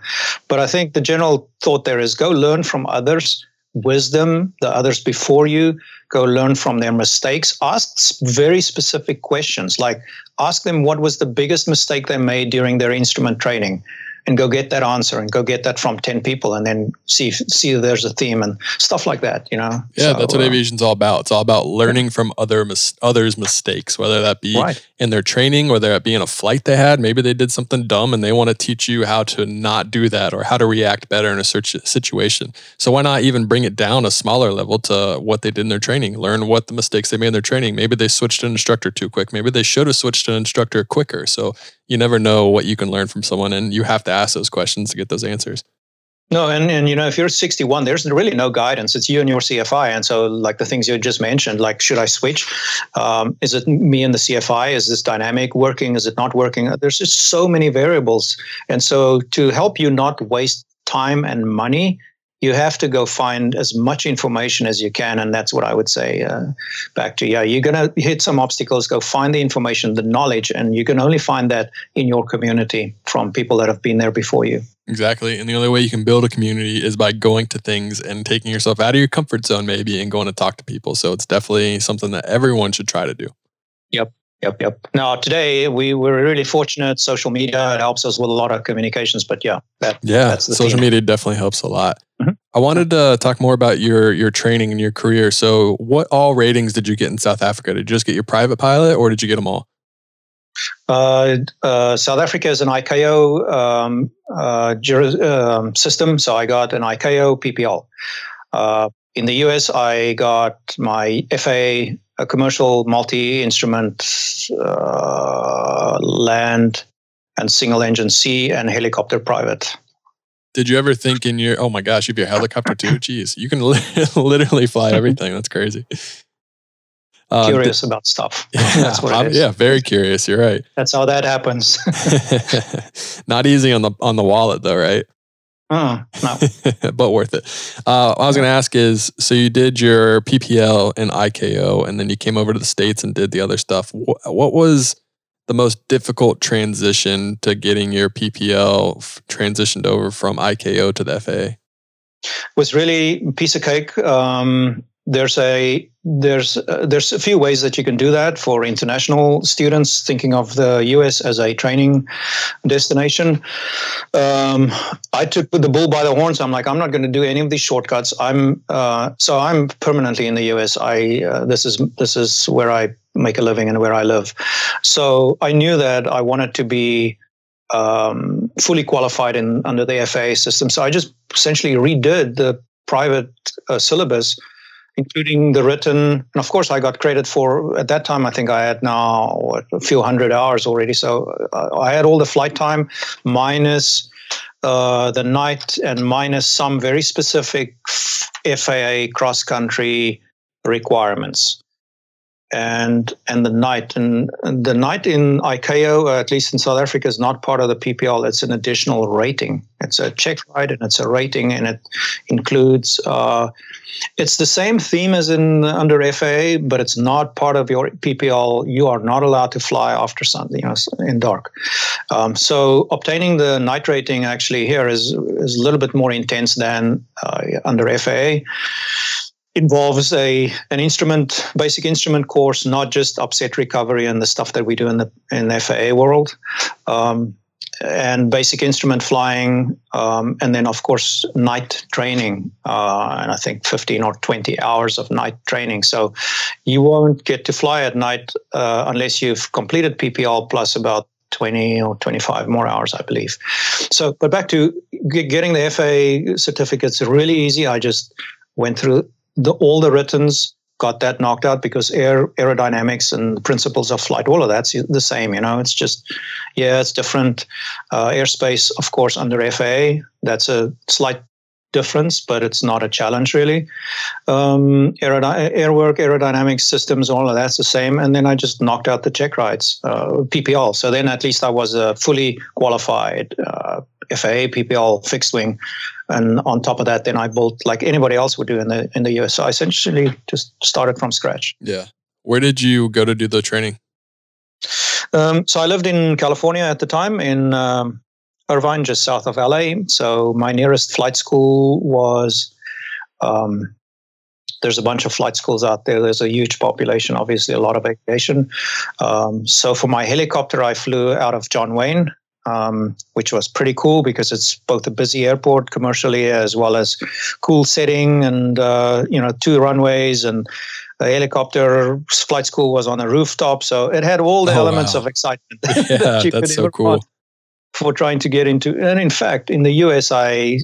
But I think the general thought there is go learn from others. Wisdom, the others before you, go learn from their mistakes. Ask very specific questions, like ask them what was the biggest mistake they made during their instrument training, and go get that answer and go get that from ten people and then see if, see if there's a theme and stuff like that, you know? Yeah, so, that's what uh, aviation's all about. It's all about learning from other mis- others' mistakes, whether that be right. in their training, whether that be in a flight they had. Maybe they did something dumb and they want to teach you how to not do that or how to react better in a search situation. So why not even bring it down a smaller level to what they did in their training? Learn what the mistakes they made in their training. Maybe they switched an instructor too quick. Maybe they should have switched an instructor quicker. So you never know what you can learn from someone, and you have to ask those questions to get those answers. No, and, and you know, if you're sixty-one, there's really no guidance. It's you and your C F I. And so like the things you just mentioned, like, should I switch? Um, is it me and the C F I? Is this dynamic working? Is it not working? There's just so many variables. And so to help you not waste time and money, you have to go find as much information as you can. And that's what I would say uh, back to, yeah, you're going to hit some obstacles, go find the information, the knowledge, and you can only find that in your community from people that have been there before you. Exactly. And the only way you can build a community is by going to things and taking yourself out of your comfort zone maybe and going to talk to people. So it's definitely something that everyone should try to do. Yep. Yep, yep. Now, today, we were really fortunate. Social media, it helps us with a lot of communications, but yeah. That, yeah, that's the social theme. Media definitely helps a lot. Mm-hmm. I wanted to talk more about your your training and your career. So what all ratings did you get in South Africa? Did you just get your private pilot or did you get them all? Uh, uh, South Africa is an I C A O um, uh, jur- um, system, so I got an I C A O P P L. Uh, in the U S, I got my F A A, a commercial multi-instrument uh, land and single engine C and helicopter private. Did you ever think in your, oh my gosh, you'd be a helicopter too? Jeez, you can li- literally fly everything. That's crazy. Um, curious th- about stuff. Yeah, that's what I'm, it is. Yeah, very curious. You're right. That's how that happens. Not easy on the on the wallet though, right? Mm, no. But worth it. Uh, what I was going to ask is, so you did your P P L and I C A O, and then you came over to the States and did the other stuff. Wh- what was the most difficult transition to getting your P P L f- transitioned over from I C A O to the F A A? Was really a piece of cake. Um, there's a there's uh, there's a few ways that you can do that for international students thinking of the U S as a training destination. Um, I took the bull by the horns. I'm like, I'm not going to do any of these shortcuts. I'm uh, so I'm permanently in the U S. I uh, this is this is where I make a living and where I live. So I knew that I wanted to be um, fully qualified in under the F A A system. So I just essentially redid the private uh, syllabus, including the written, and of course I got credit for, at that time I think I had now what, a few hundred hours already, so I had all the flight time minus uh, the night and minus some very specific F A A cross-country requirements. And and the night and the night in I C A O, uh, at least in South Africa, is not part of the P P L. It's an additional rating. It's a check ride and it's a rating, and it includes. Uh, it's the same theme as in under F A A, but it's not part of your P P L. You are not allowed to fly after sun, you know, in dark. Um, so obtaining the night rating actually here is is a little bit more intense than uh, under F A A. Involves a an instrument, basic instrument course, not just upset recovery and the stuff that we do in the in the F A A world, um, and basic instrument flying, um, and then of course night training, uh, and I think fifteen or twenty hours of night training. So you won't get to fly at night uh, unless you've completed P P L plus about twenty or twenty-five more hours, I believe. So, but back to getting the F A A certificate's really easy. I just went through the, all the writtens, got that knocked out because air, aerodynamics and principles of flight, all of that's the same, you know. It's just, yeah, it's different. Uh, airspace, of course, under F A A, that's a slight difference, but it's not a challenge really. Um, aerody- airwork, aerodynamic systems, all of that's the same. And then I just knocked out the check rides, uh, P P L. So then at least I was a fully qualified uh, F A A, P P L, fixed wing. And on top of that, then I built like anybody else would do in the in the U S. So I essentially just started from scratch. Yeah. Where did you go to do the training? Um, so I lived in California at the time in... Um, Irvine, just south of L A. So my nearest flight school was, um, there's a bunch of flight schools out there. There's a huge population, obviously a lot of aviation. Um, so for my helicopter, I flew out of John Wayne, um, which was pretty cool because it's both a busy airport commercially as well as cool setting and, uh, you know, two runways and the helicopter flight school was on a rooftop. So it had all the oh, elements wow. of excitement. Yeah, that you that's could so cool. Want. For trying to get into, and in fact, in the U S, I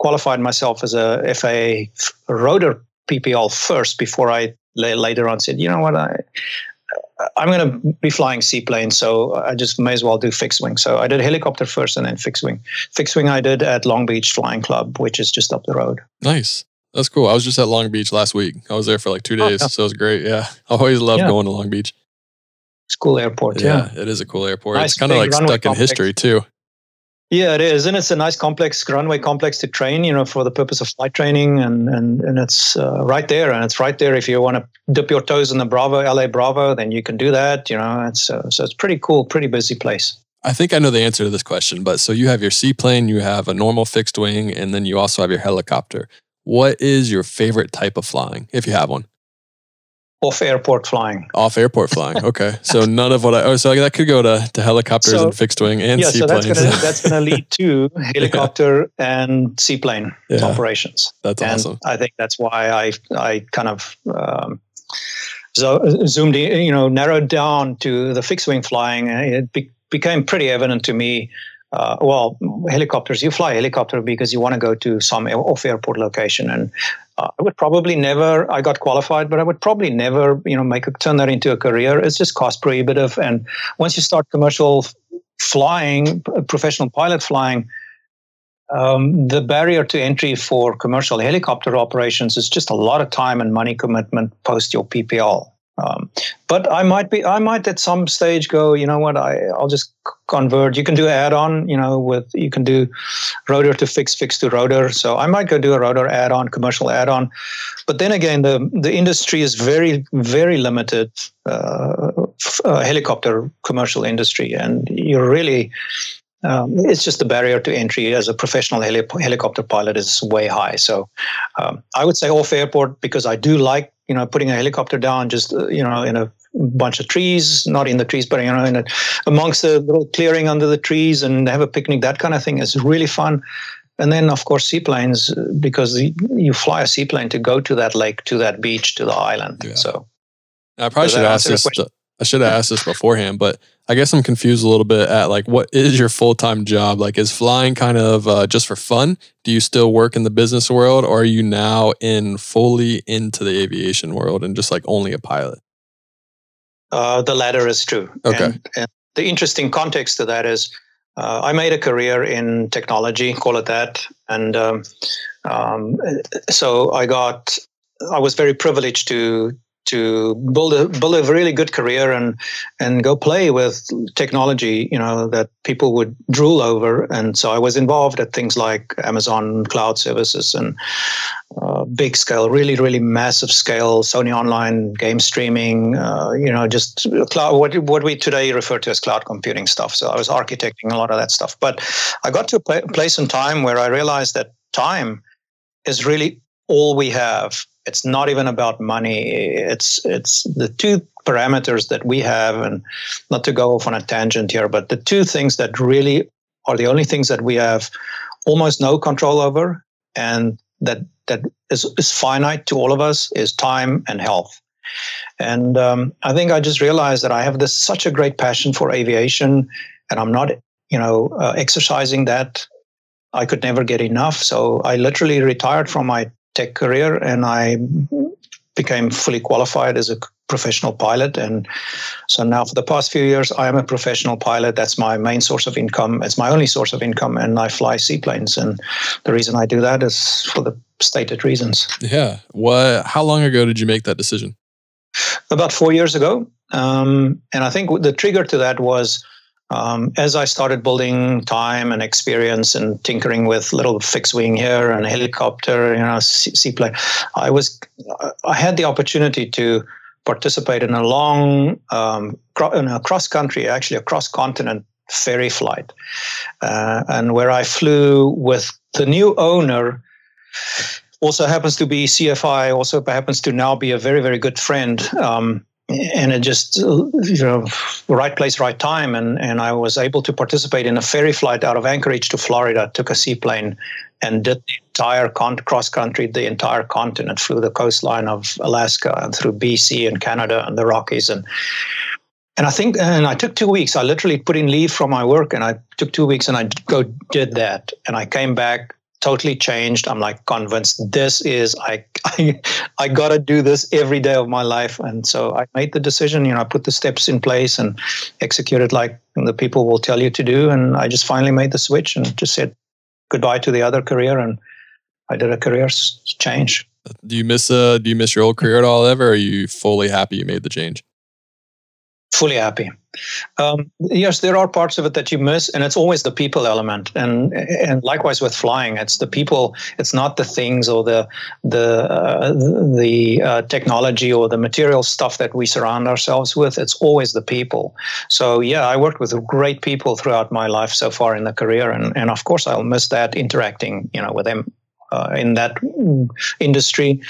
qualified myself as a F A A rotor P P L first before I later on said, you know what, I, I'm going to be flying seaplanes, so I just may as well do fixed wing. So I did helicopter first and then fixed wing. Fixed wing I did at Long Beach Flying Club, which is just up the road. Nice. That's cool. I was just at Long Beach last week. I was there for like two days, oh, yeah. so it was great. Yeah. I always loved yeah. going to Long Beach. It's a cool airport. Yeah, yeah, it is a cool airport. Nice, it's kind of like stuck in history too. Yeah, it is. And it's a nice complex, runway complex to train, you know, for the purpose of flight training. And and, and it's uh, right there. And it's right there. If you want to dip your toes in the Bravo, L A Bravo, then you can do that. You know, it's, uh, so it's pretty cool, pretty busy place. I think I know the answer to this question. But so you have your seaplane, you have a normal fixed wing, and then you also have your helicopter. What is your favorite type of flying, if you have one? Off airport flying. Off airport flying. Okay. So none of what I, oh, so that could go to, to helicopters so, and fixed wing and yeah, seaplanes. Yeah, so that's going to lead to helicopter yeah. and seaplane yeah. operations. That's and awesome. I think that's why I I kind of um, zo- zoomed in, you know, narrowed down to the fixed wing flying. It be- became pretty evident to me. Uh, well, helicopters, you fly a helicopter because you want to go to some off-airport location. And uh, I would probably never, I got qualified, but I would probably never, you know, make a, turn that into a career. It's just cost prohibitive. And once you start commercial flying, professional pilot flying, um, the barrier to entry for commercial helicopter operations is just a lot of time and money commitment post your P P L. Um, but I might be, I might at some stage go, you know what, I, I'll just convert. You can do add-on, you know, with, you can do rotor to fix, fix to rotor. So I might go do a rotor add-on, commercial add-on. But then again, the, the industry is very, very limited, uh, f- uh helicopter commercial industry. And you're really, um, it's just the barrier to entry as a professional heli- helicopter pilot is way high. So, um, I would say off airport because I do like, you know, putting a helicopter down just, uh, you know, in a bunch of trees, not in the trees, but, you know, in a, amongst the little clearing under the trees and have a picnic, that kind of thing is really fun. And then, of course, seaplanes, because the, you fly a seaplane to go to that lake, to that beach, to the island. Yeah. So I probably should ask this. The, I should have asked this beforehand, but I guess I'm confused a little bit at like, what is your full-time job? Like, is flying kind of uh, just for fun? Do you still work in the business world, or are you now in fully into the aviation world and just like only a pilot? Uh, the latter is true. Okay. And, and the interesting context to that is uh, I made a career in technology, call it that. And um, um, so I got, I was very privileged to, to build a build a really good career and and go play with technology, you know, that people would drool over. And so I was involved at things like Amazon cloud services and uh, big scale, really, really massive scale, Sony Online, game streaming, uh, you know, just cloud, what, what we today refer to as cloud computing stuff. So I was architecting a lot of that stuff. But I got to a pl- place in time where I realized that time is really all we have. It's not even about money. It's it's the two parameters that we have, and not to go off on a tangent here, but the two things that really are the only things that we have almost no control over, and that that is, is finite to all of us, is time and health. And um, I think I just realized that I have this such a great passion for aviation, and I'm not, you know, uh, exercising that I could never get enough. So I literally retired from my tech career and I became fully qualified as a professional pilot. And so now for the past few years, I am a professional pilot. That's my main source of income. It's my only source of income. And I fly seaplanes. And the reason I do that is for the stated reasons. Yeah. What, how long ago did you make that decision? About four years ago. Um, and I think the trigger to that was Um, as I started building time and experience and tinkering with little fixed wing here and a helicopter, you know, seaplane, I was, I had the opportunity to participate in a long, um, cro- in a cross-country, actually a cross-continent ferry flight, uh, and where I flew with the new owner. Also happens to be C F I. Also happens to now be a very, very good friend. Um, And it just, you know, right place, right time. And, and I was able to participate in a ferry flight out of Anchorage to Florida, took a seaplane and did the entire con- cross-country, the entire continent, flew the coastline of Alaska and through B C and Canada and the Rockies. And and I think, and I took two weeks. I literally put in leave from my work and I took two weeks and I go did that. And I came back totally changed. I'm like convinced this is, I, I, I got to do this every day of my life. And so I made the decision, you know, I put the steps in place and executed like the people will tell you to do. And I just finally made the switch and just said goodbye to the other career. And I did a career change. Do you miss, uh, do you miss your old career at all ever? Or are you fully happy you made the change? Fully happy. Um, yes, there are parts of it that you miss, and it's always the people element. And and likewise with flying, it's the people. It's not the things or the the uh, the uh, technology or the material stuff that we surround ourselves with. It's always the people. So yeah, I worked with great people throughout my life so far in the career, and and of course I'll miss that interacting, you know, with them uh, in that industry.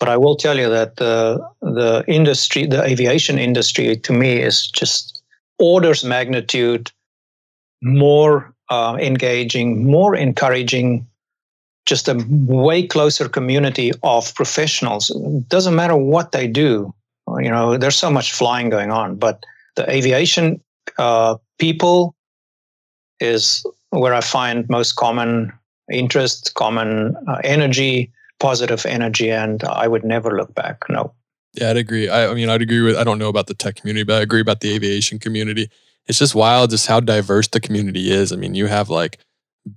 But I will tell you that the the industry, the aviation industry, to me is just orders magnitude more uh, engaging, more encouraging, just a way closer community of professionals. It doesn't matter what they do, you know. There's so much flying going on, but the aviation uh, people is where I find most common interest, common uh, energy. Positive energy, and I would never look back. No. Yeah, I'd agree. I, I mean, I'd agree with, I don't know about the tech community, but I agree about the aviation community. It's just wild just how diverse the community is. I mean, you have like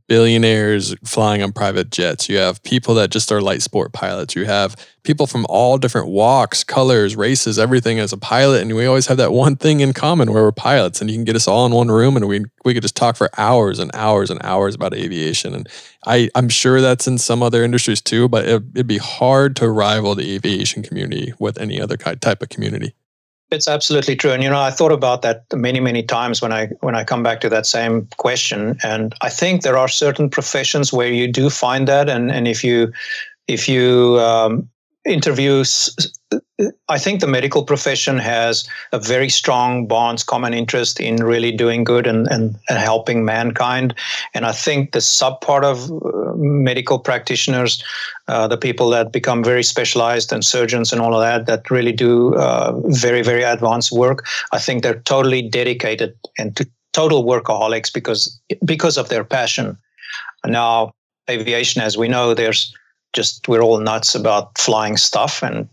billionaires flying on private jets. You have people that just are light sport pilots. You have people from all different walks, colors, races, everything as a pilot. And we always have that one thing in common where we're pilots, and you can get us all in one room and we we could just talk for hours and hours and hours about aviation. And I, I'm sure that's in some other industries too, but it, it'd be hard to rival the aviation community with any other kind, type of community. It's absolutely true. And, you know, I thought about that many, many times when I when I come back to that same question. And I think there are certain professions where you do find that. And, and if you if you um, interview, I think the medical profession has a very strong bonds, common interest in really doing good and, and, and helping mankind. And I think the sub part of medical practitioners, Uh, the people that become very specialized and surgeons and all of that, that really do uh, very, very advanced work. I think they're totally dedicated and to total workaholics because because of their passion. Now, aviation, as we know, there's just, we're all nuts about flying stuff and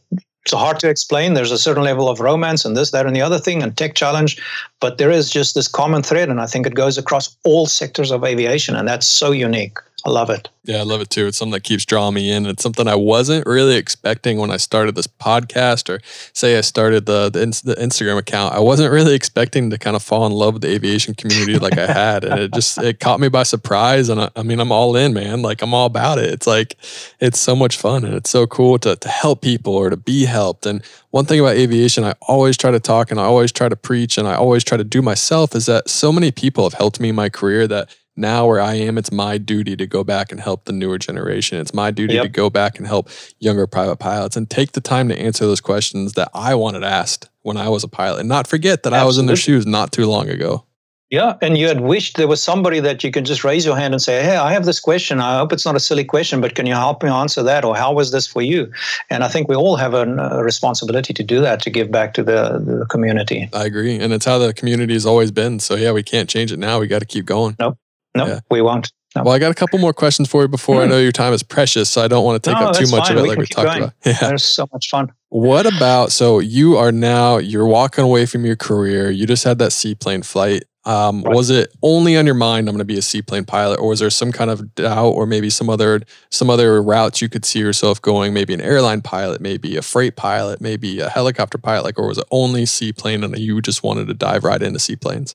it's hard to explain. There's a certain level of romance and this, that, and the other thing and tech challenge, but there is just this common thread, and I think it goes across all sectors of aviation, and that's so unique. I love it. Yeah, I love it too. It's something that keeps drawing me in. It's something I wasn't really expecting when I started this podcast, or say I started the the, the Instagram account. I wasn't really expecting to kind of fall in love with the aviation community like I had. And it just, it caught me by surprise. And I, I mean, I'm all in, man. Like, I'm all about it. It's like, it's so much fun. And it's so cool to, to help people or to be helped. And one thing about aviation, I always try to talk and I always try to preach and I always try to do myself is that so many people have helped me in my career that now where I am, it's my duty to go back and help the newer generation. It's my duty yep. to go back and help younger private pilots and take the time to answer those questions that I wanted asked when I was a pilot and not forget that Absolutely. I was in their shoes not too long ago. Yeah. And you had wished there was somebody that you could just raise your hand and say, hey, I have this question. I hope it's not a silly question, but can you help me answer that? Or how was this for you? And I think we all have a responsibility to do that, to give back to the, the community. I agree. And it's how the community has always been. So yeah, we can't change it now. We got to keep going. Nope. No, yeah. we won't. No. Well, I got a couple more questions for you before mm. I know your time is precious, so I don't want to take no, up too much fine. of it we like we talked going. about. Yeah. There's so much fun. What about, so you are now, you're walking away from your career. You just had that seaplane flight. Um, right. Was it only on your mind, I'm going to be a seaplane pilot, or was there some kind of doubt or maybe some other some other routes you could see yourself going, maybe an airline pilot, maybe a freight pilot, maybe a helicopter pilot, like, or was it only seaplane and you just wanted to dive right into seaplanes?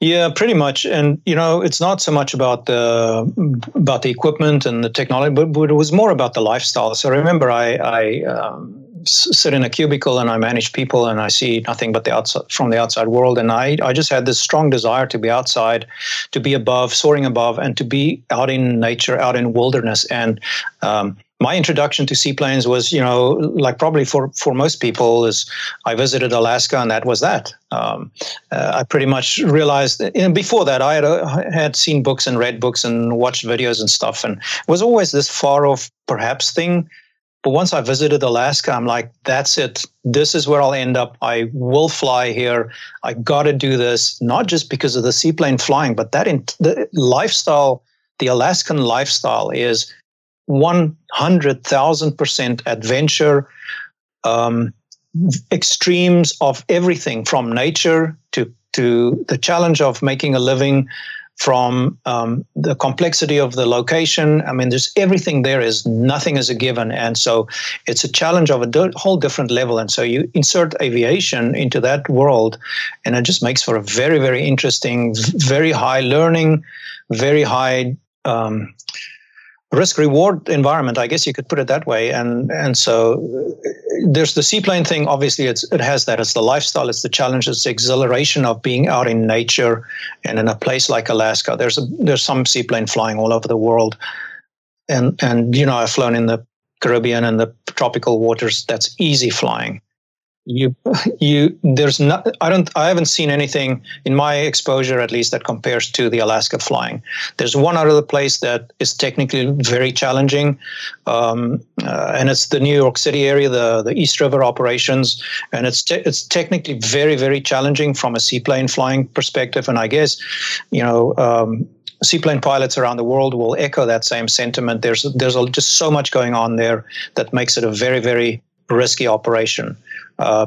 Yeah, pretty much. And, you know, it's not so much about the about the equipment and the technology, but, but it was more about the lifestyle. So remember, I, I um, sit in a cubicle and I manage people and I see nothing but the outside, from the outside world. And I, I just had this strong desire to be outside, to be above, soaring above, and to be out in nature, out in wilderness. And um, my introduction to seaplanes was, you know, like probably for, for most people is I visited Alaska and that was that. Um, uh, I pretty much realized that, and before that I had, uh, had seen books and read books and watched videos and stuff. And it was always this far off perhaps thing. But once I visited Alaska, I'm like, that's it. This is where I'll end up. I will fly here. I got to do this, not just because of the seaplane flying, but that in the lifestyle, the Alaskan lifestyle is one hundred thousand percent adventure, um, extremes of everything from nature to, to the challenge of making a living, from um, the complexity of the location. I mean, there's everything there is, nothing is a given. And so it's a challenge of a di- whole different level. And so you insert aviation into that world and it just makes for a very, very interesting, very high learning, very high um, risk-reward environment, I guess you could put it that way. And and so there's the seaplane thing, obviously it's, it has that. It's the lifestyle, it's the challenge, it's the exhilaration of being out in nature and in a place like Alaska. There's a, there's some seaplane flying all over the world. And, and you know, I've flown in the Caribbean and the tropical waters. That's easy flying. You, you, there's not, I don't, I haven't seen anything in my exposure, at least, that compares to the Alaska flying. There's one other place that is technically very challenging, um, uh, and it's the New York City area, the, the East River operations. And it's, te- it's technically very, very challenging from a seaplane flying perspective. And I guess, you know, um, seaplane pilots around the world will echo that same sentiment. There's, there's just so much going on there that makes it a very, very risky operation. Uh,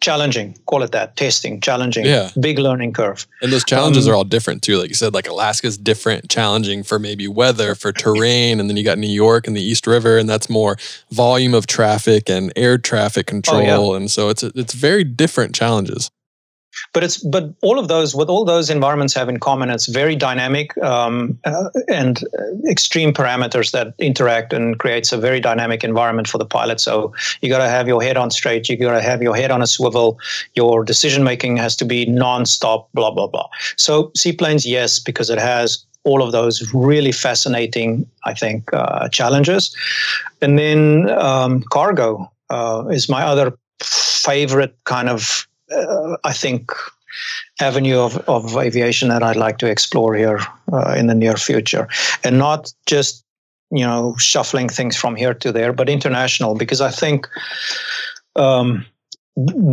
challenging, call it that, testing, challenging, yeah. Big learning curve. And those challenges um, are all different too. Like you said, like Alaska's different, challenging for maybe weather, for terrain. And then you got New York and the East River, and that's more volume of traffic and air traffic control. Oh, yeah. And so it's, it's very different challenges. But it's but all of those, what all those environments have in common, it's very dynamic um, uh, and extreme parameters that interact and creates a very dynamic environment for the pilot. So you got to have your head on straight. You got to have your head on a swivel. Your decision making has to be nonstop, blah, blah, blah. So seaplanes, yes, because it has all of those really fascinating, I think, uh, challenges. And then um, cargo uh, is my other favorite kind of Uh, I think, avenue of, of aviation that I'd like to explore here uh, in the near future. And not just, you know, shuffling things from here to there, but international, because I think um,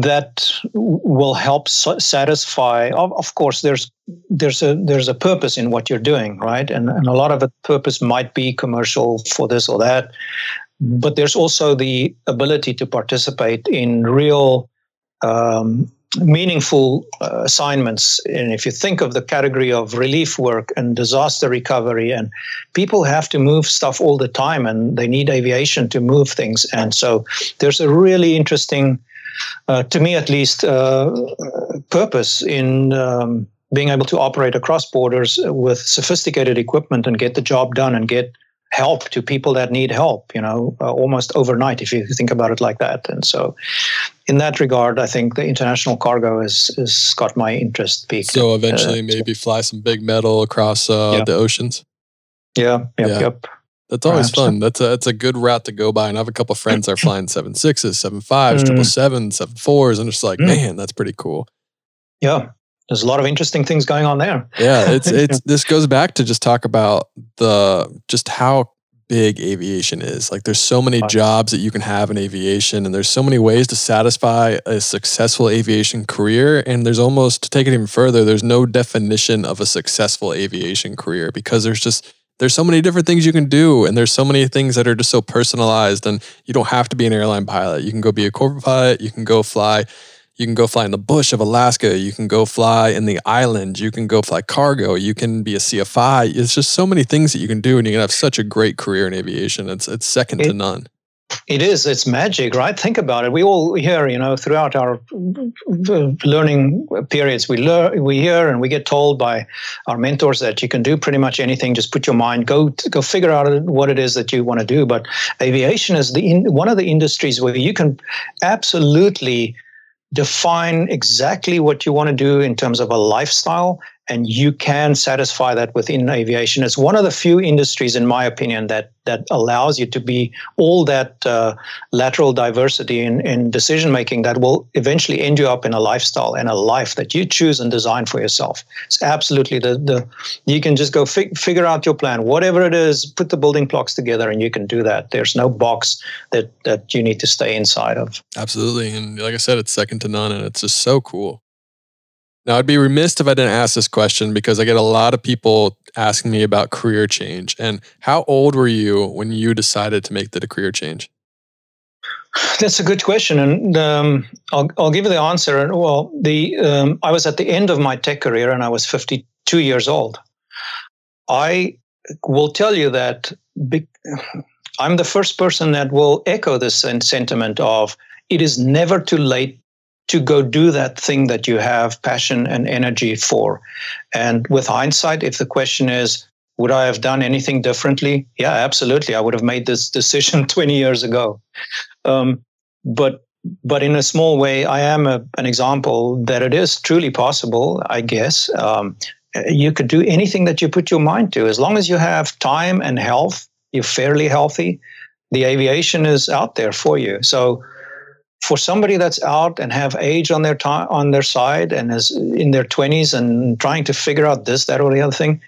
that will help so- satisfy. Of, of course, there's there's a there's a purpose in what you're doing, right? And, and a lot of the purpose might be commercial for this or that, but there's also the ability to participate in real Um, meaningful uh, assignments. And if you think of the category of relief work and disaster recovery, and people have to move stuff all the time and they need aviation to move things. And so there's a really interesting, uh, to me at least, uh, purpose in um, being able to operate across borders with sophisticated equipment and get the job done and get help to people that need help, you know, uh, almost overnight, if you think about it like that. And so in that regard, I think the international cargo is, is got my interest peaked. So eventually uh, maybe fly some big metal across uh, yeah. the oceans. Yeah. Yep. Yeah. Yep. That's always Perhaps. fun. That's a, that's a good route to go by. And I have a couple of friends that are flying seven sixes, seven fives, triple seven, seven fours. And just like, mm. man, that's pretty cool. Yeah. There's a lot of interesting things going on there. Yeah, it's it's. This goes back to just talk about the just how big aviation is. Like, there's so many jobs that you can have in aviation, and there's so many ways to satisfy a successful aviation career. And there's almost, to take it even further, there's no definition of a successful aviation career, because there's just, there's so many different things you can do, and there's so many things that are just so personalized. And you don't have to be an airline pilot. You can go be a corporate pilot. You can go fly. You can go fly in the bush of Alaska. You can go fly in the island. You can go fly cargo. You can be a C F I. It's just so many things that you can do, and you can have such a great career in aviation. It's it's second it, to none. It is. It's magic, right? Think about it. We all hear, you know, throughout our learning periods, we learn, we hear, and we get told by our mentors that you can do pretty much anything. Just put your mind, go go figure out what it is that you want to do. But aviation is the in, one of the industries where you can absolutely define exactly what you want to do in terms of a lifestyle, and you can satisfy that within aviation. It's one of the few industries, in my opinion, that that allows you to be all that uh, lateral diversity in, in decision-making that will eventually end you up in a lifestyle and a life that you choose and design for yourself. It's absolutely the, the you can just go fig- figure out your plan, whatever it is, put the building blocks together, and you can do that. There's no box that, that you need to stay inside of. Absolutely. And like I said, it's second to none, and it's just so cool. Now, I'd be remiss if I didn't ask this question, because I get a lot of people asking me about career change. And how old were you when you decided to make the career change? That's a good question, and um, I'll I'll give you the answer. And well, the um, I was at the end of my tech career, and I was fifty-two years old. I will tell you that be- I'm the first person that will echo this sentiment of it is never too late to go do that thing that you have passion and energy for. And with hindsight, if the question is, would I have done anything differently? Yeah, absolutely. I would have made this decision twenty years ago. Um, but but in a small way, I am a, an example that it is truly possible, I guess. Um, you could do anything that you put your mind to. As long as you have time and health, you're fairly healthy, the aviation is out there for you. So for somebody that's out and have age on their time, on their side, and is in their twenties and trying to figure out this, that, or the other thing,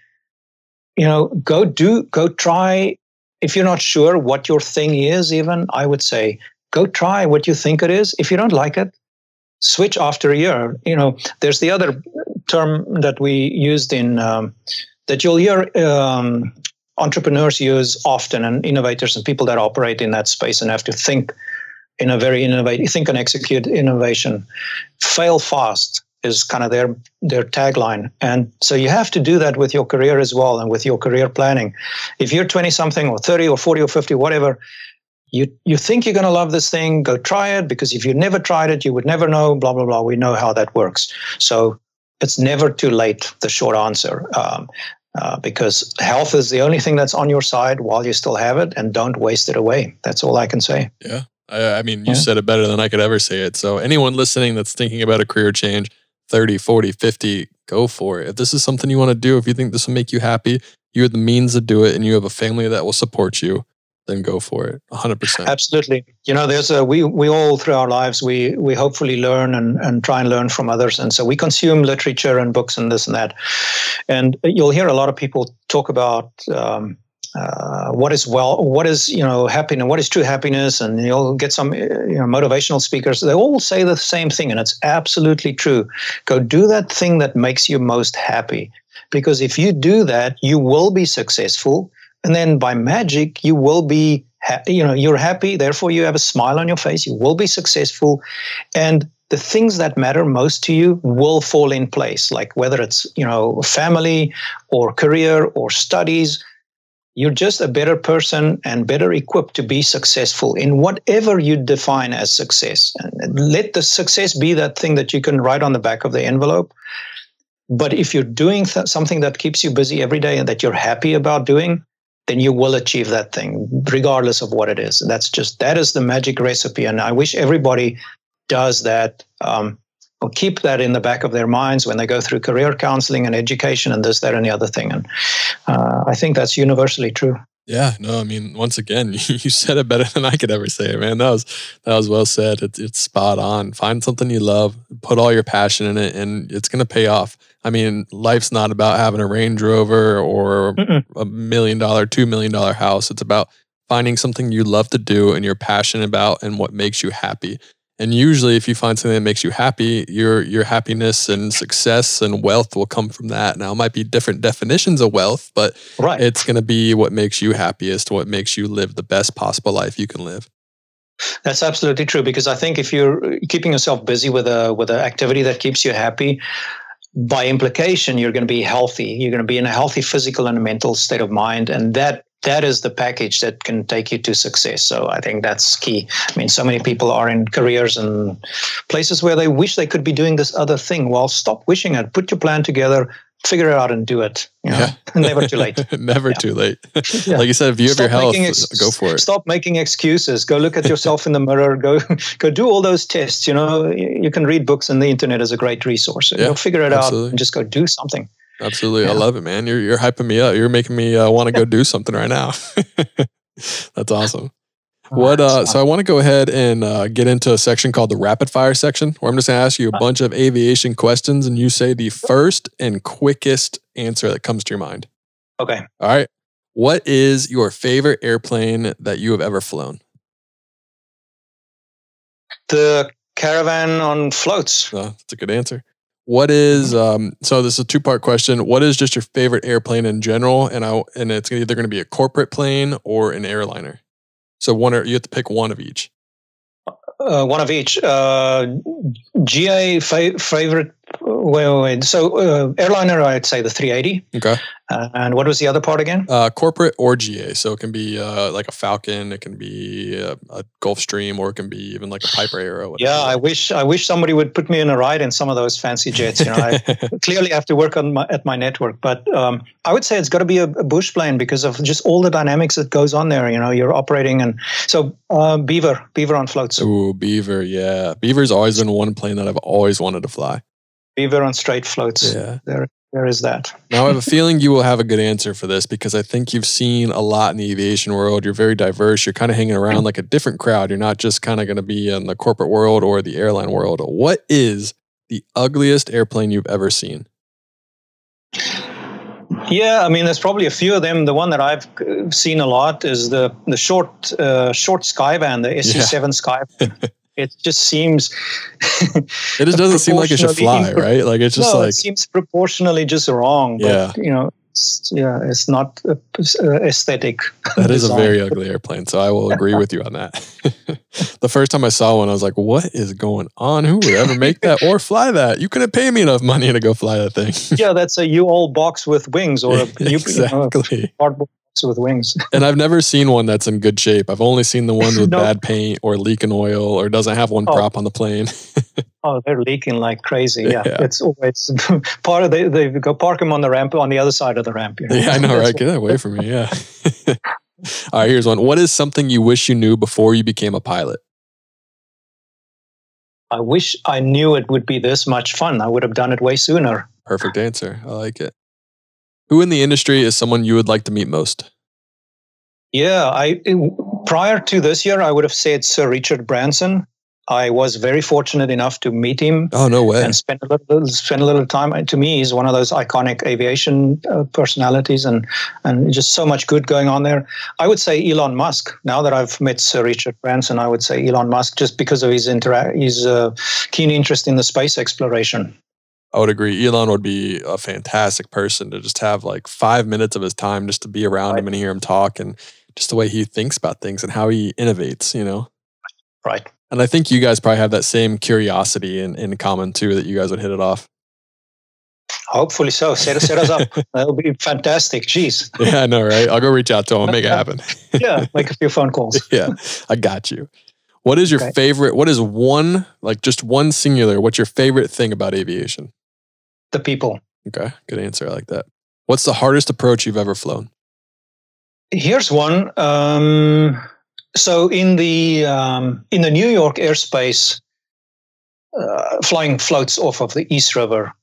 you know, go do, go try. If you're not sure what your thing is, even, I would say, go try what you think it is. If you don't like it, switch after a year. You know, there's the other term that we used in, um, that you'll hear um, entrepreneurs use often, and innovators and people that operate in that space and have to think in a very innovative, think and execute innovation. Fail fast is kind of their their tagline. And so you have to do that with your career as well, and with your career planning. If you're twenty-something or thirty or forty or fifty, whatever, you, you think you're going to love this thing, go try it, because if you never tried it, you would never know, blah, blah, blah. We know how that works. So it's never too late, the short answer, um, uh, because health is the only thing that's on your side while you still have it, and don't waste it away. That's all I can say. Yeah. I mean, you said it better than I could ever say it. So anyone listening that's thinking about a career change, thirty, forty, fifty, go for it. If this is something you want to do, if you think this will make you happy, you have the means to do it, and you have a family that will support you, then go for it. one hundred percent. Absolutely. You know, there's a, we, we all through our lives, we, we hopefully learn and, and try and learn from others. And so we consume literature and books and this and that. And you'll hear a lot of people talk about, um, Uh, what is well, what is, you know, happiness, what is true happiness, and you'll get some, you know, motivational speakers. They all say the same thing, and it's absolutely true. Go do that thing that makes you most happy, because if you do that, you will be successful, and then by magic, you will be, ha- you know, you're happy. Therefore, you have a smile on your face. You will be successful, and the things that matter most to you will fall in place, like whether it's, you know, family or career or studies. You're just a better person and better equipped to be successful in whatever you define as success. And let the success be that thing that you can write on the back of the envelope. But if you're doing th- something that keeps you busy every day and that you're happy about doing, then you will achieve that thing, regardless of what it is. That's just, that is the magic recipe. And I wish everybody does that. Um, Or keep that in the back of their minds when they go through career counseling and education and this, that, and the other thing. And uh, I think that's universally true. Yeah, no, I mean, once again, you said it better than I could ever say it, man. That was that was well said. It, it's spot on. Find something you love, put all your passion in it, and it's going to pay off. I mean, life's not about having a Range Rover or Mm-mm. a million dollar, two million dollar house. It's about finding something you love to do and you're passionate about and what makes you happy. And usually if you find something that makes you happy, your your happiness and success and wealth will come from that. Now, it might be different definitions of wealth, but right. it's going to be what makes you happiest, what makes you live the best possible life you can live. That's absolutely true, because I think if you're keeping yourself busy with a with an activity that keeps you happy, by implication, you're going to be healthy. You're going to be in a healthy physical and mental state of mind, and that That is the package that can take you to success. So I think that's key. I mean, so many people are in careers and places where they wish they could be doing this other thing. Well, stop wishing it. Put your plan together, figure it out, and do it. You know? Yeah. Never too late. Never yeah. too late. Yeah. Like you said, view of your health, ex- go for it. Stop making excuses. Go look at yourself in the mirror. Go go do all those tests. You know, you can read books, and the internet is a great resource. So yeah, you'll figure it absolutely. out and just go do something. Absolutely. Yeah. I love it, man. You're you're hyping me up. You're making me uh, want to go do something right now. That's awesome. What? Uh, so I want to go ahead and uh, get into a section called the rapid fire section, where I'm just going to ask you a bunch of aviation questions and you say the first and quickest answer that comes to your mind. Okay. All right. What is your favorite airplane that you have ever flown? The Caravan on floats. Oh, that's a good answer. What is, um, so this is a two-part question. What is just your favorite airplane in general? And I, and it's either going to be a corporate plane or an airliner. So one, or, you have to pick one of each. Uh, one of each. Uh, G A fa- favorite, wait, wait, wait. So uh, airliner, I'd say the three eighty. Okay. Uh, and what was the other part again? Uh, corporate or G A. So it can be uh, like a Falcon, it can be a, a Gulfstream, or it can be even like a Piper Aero. Yeah, I wish I wish somebody would put me in a ride in some of those fancy jets. You know, I clearly have to work on my, at my network, but um, I would say it's got to be a, a bush plane because of just all the dynamics that goes on there. You know, you're operating, and so uh, Beaver, Beaver on floats. Ooh, Beaver, yeah, Beaver's always been one plane that I've always wanted to fly. Beaver on straight floats. Yeah. There, there is that. Now, I have a feeling you will have a good answer for this because I think you've seen a lot in the aviation world. You're very diverse. You're kind of hanging around like a different crowd. You're not just kind of going to be in the corporate world or the airline world. What is the ugliest airplane you've ever seen? Yeah, I mean, there's probably a few of them. The one that I've seen a lot is the the short uh, short Skyvan, the S C seven yeah. Skyvan. It just seems... it just doesn't seem like it should fly, right? Like it's just no, like... it seems proportionally just wrong. But, yeah. you know, it's, yeah, it's not uh, aesthetic. That is a very ugly airplane, so I will agree with you on that. The first time I saw one, I was like, what is going on? Who would ever make that or fly that? You couldn't pay me enough money to go fly that thing. Yeah, that's a U-Haul box with wings or a... exactly. You know, cardboard with wings. And I've never seen one that's in good shape. I've only seen the ones with no. bad paint or leaking oil or doesn't have one oh. prop on the plane. Oh, they're leaking like crazy. Yeah, yeah. It's always part of the, they go park them on the ramp on the other side of the ramp. You know? Yeah, I know, right? Get away from me. Yeah. All right, here's one. What is something you wish you knew before you became a pilot? I wish I knew it would be this much fun. I would have done it way sooner. Perfect answer. I like it. Who in the industry is someone you would like to meet most? Yeah, I prior to this year, I would have said Sir Richard Branson. I was very fortunate enough to meet him. Oh, no way. And spend a little, spend a little time. And to me, he's one of those iconic aviation uh, personalities and, and just so much good going on there. I would say Elon Musk. Now that I've met Sir Richard Branson, I would say Elon Musk just because of his, intera- his uh, keen interest in the space exploration. I would agree. Elon would be a fantastic person to just have like five minutes of his time just to be around right. him and hear him talk and just the way he thinks about things and how he innovates, you know? Right. And I think you guys probably have that same curiosity in, in common too, that you guys would hit it off. Hopefully so. Set, set us up. That'll be fantastic. Jeez. Yeah, I know, right? I'll go reach out to him and make it happen. Yeah, make a few phone calls. Yeah, I got you. What is your okay. favorite, what is one, like just one singular, what's your favorite thing about aviation? The people. Okay, good answer. I like that. What's the hardest approach you've ever flown? Here's one. Um, so in the um, in the New York airspace, uh, flying floats off of the East River,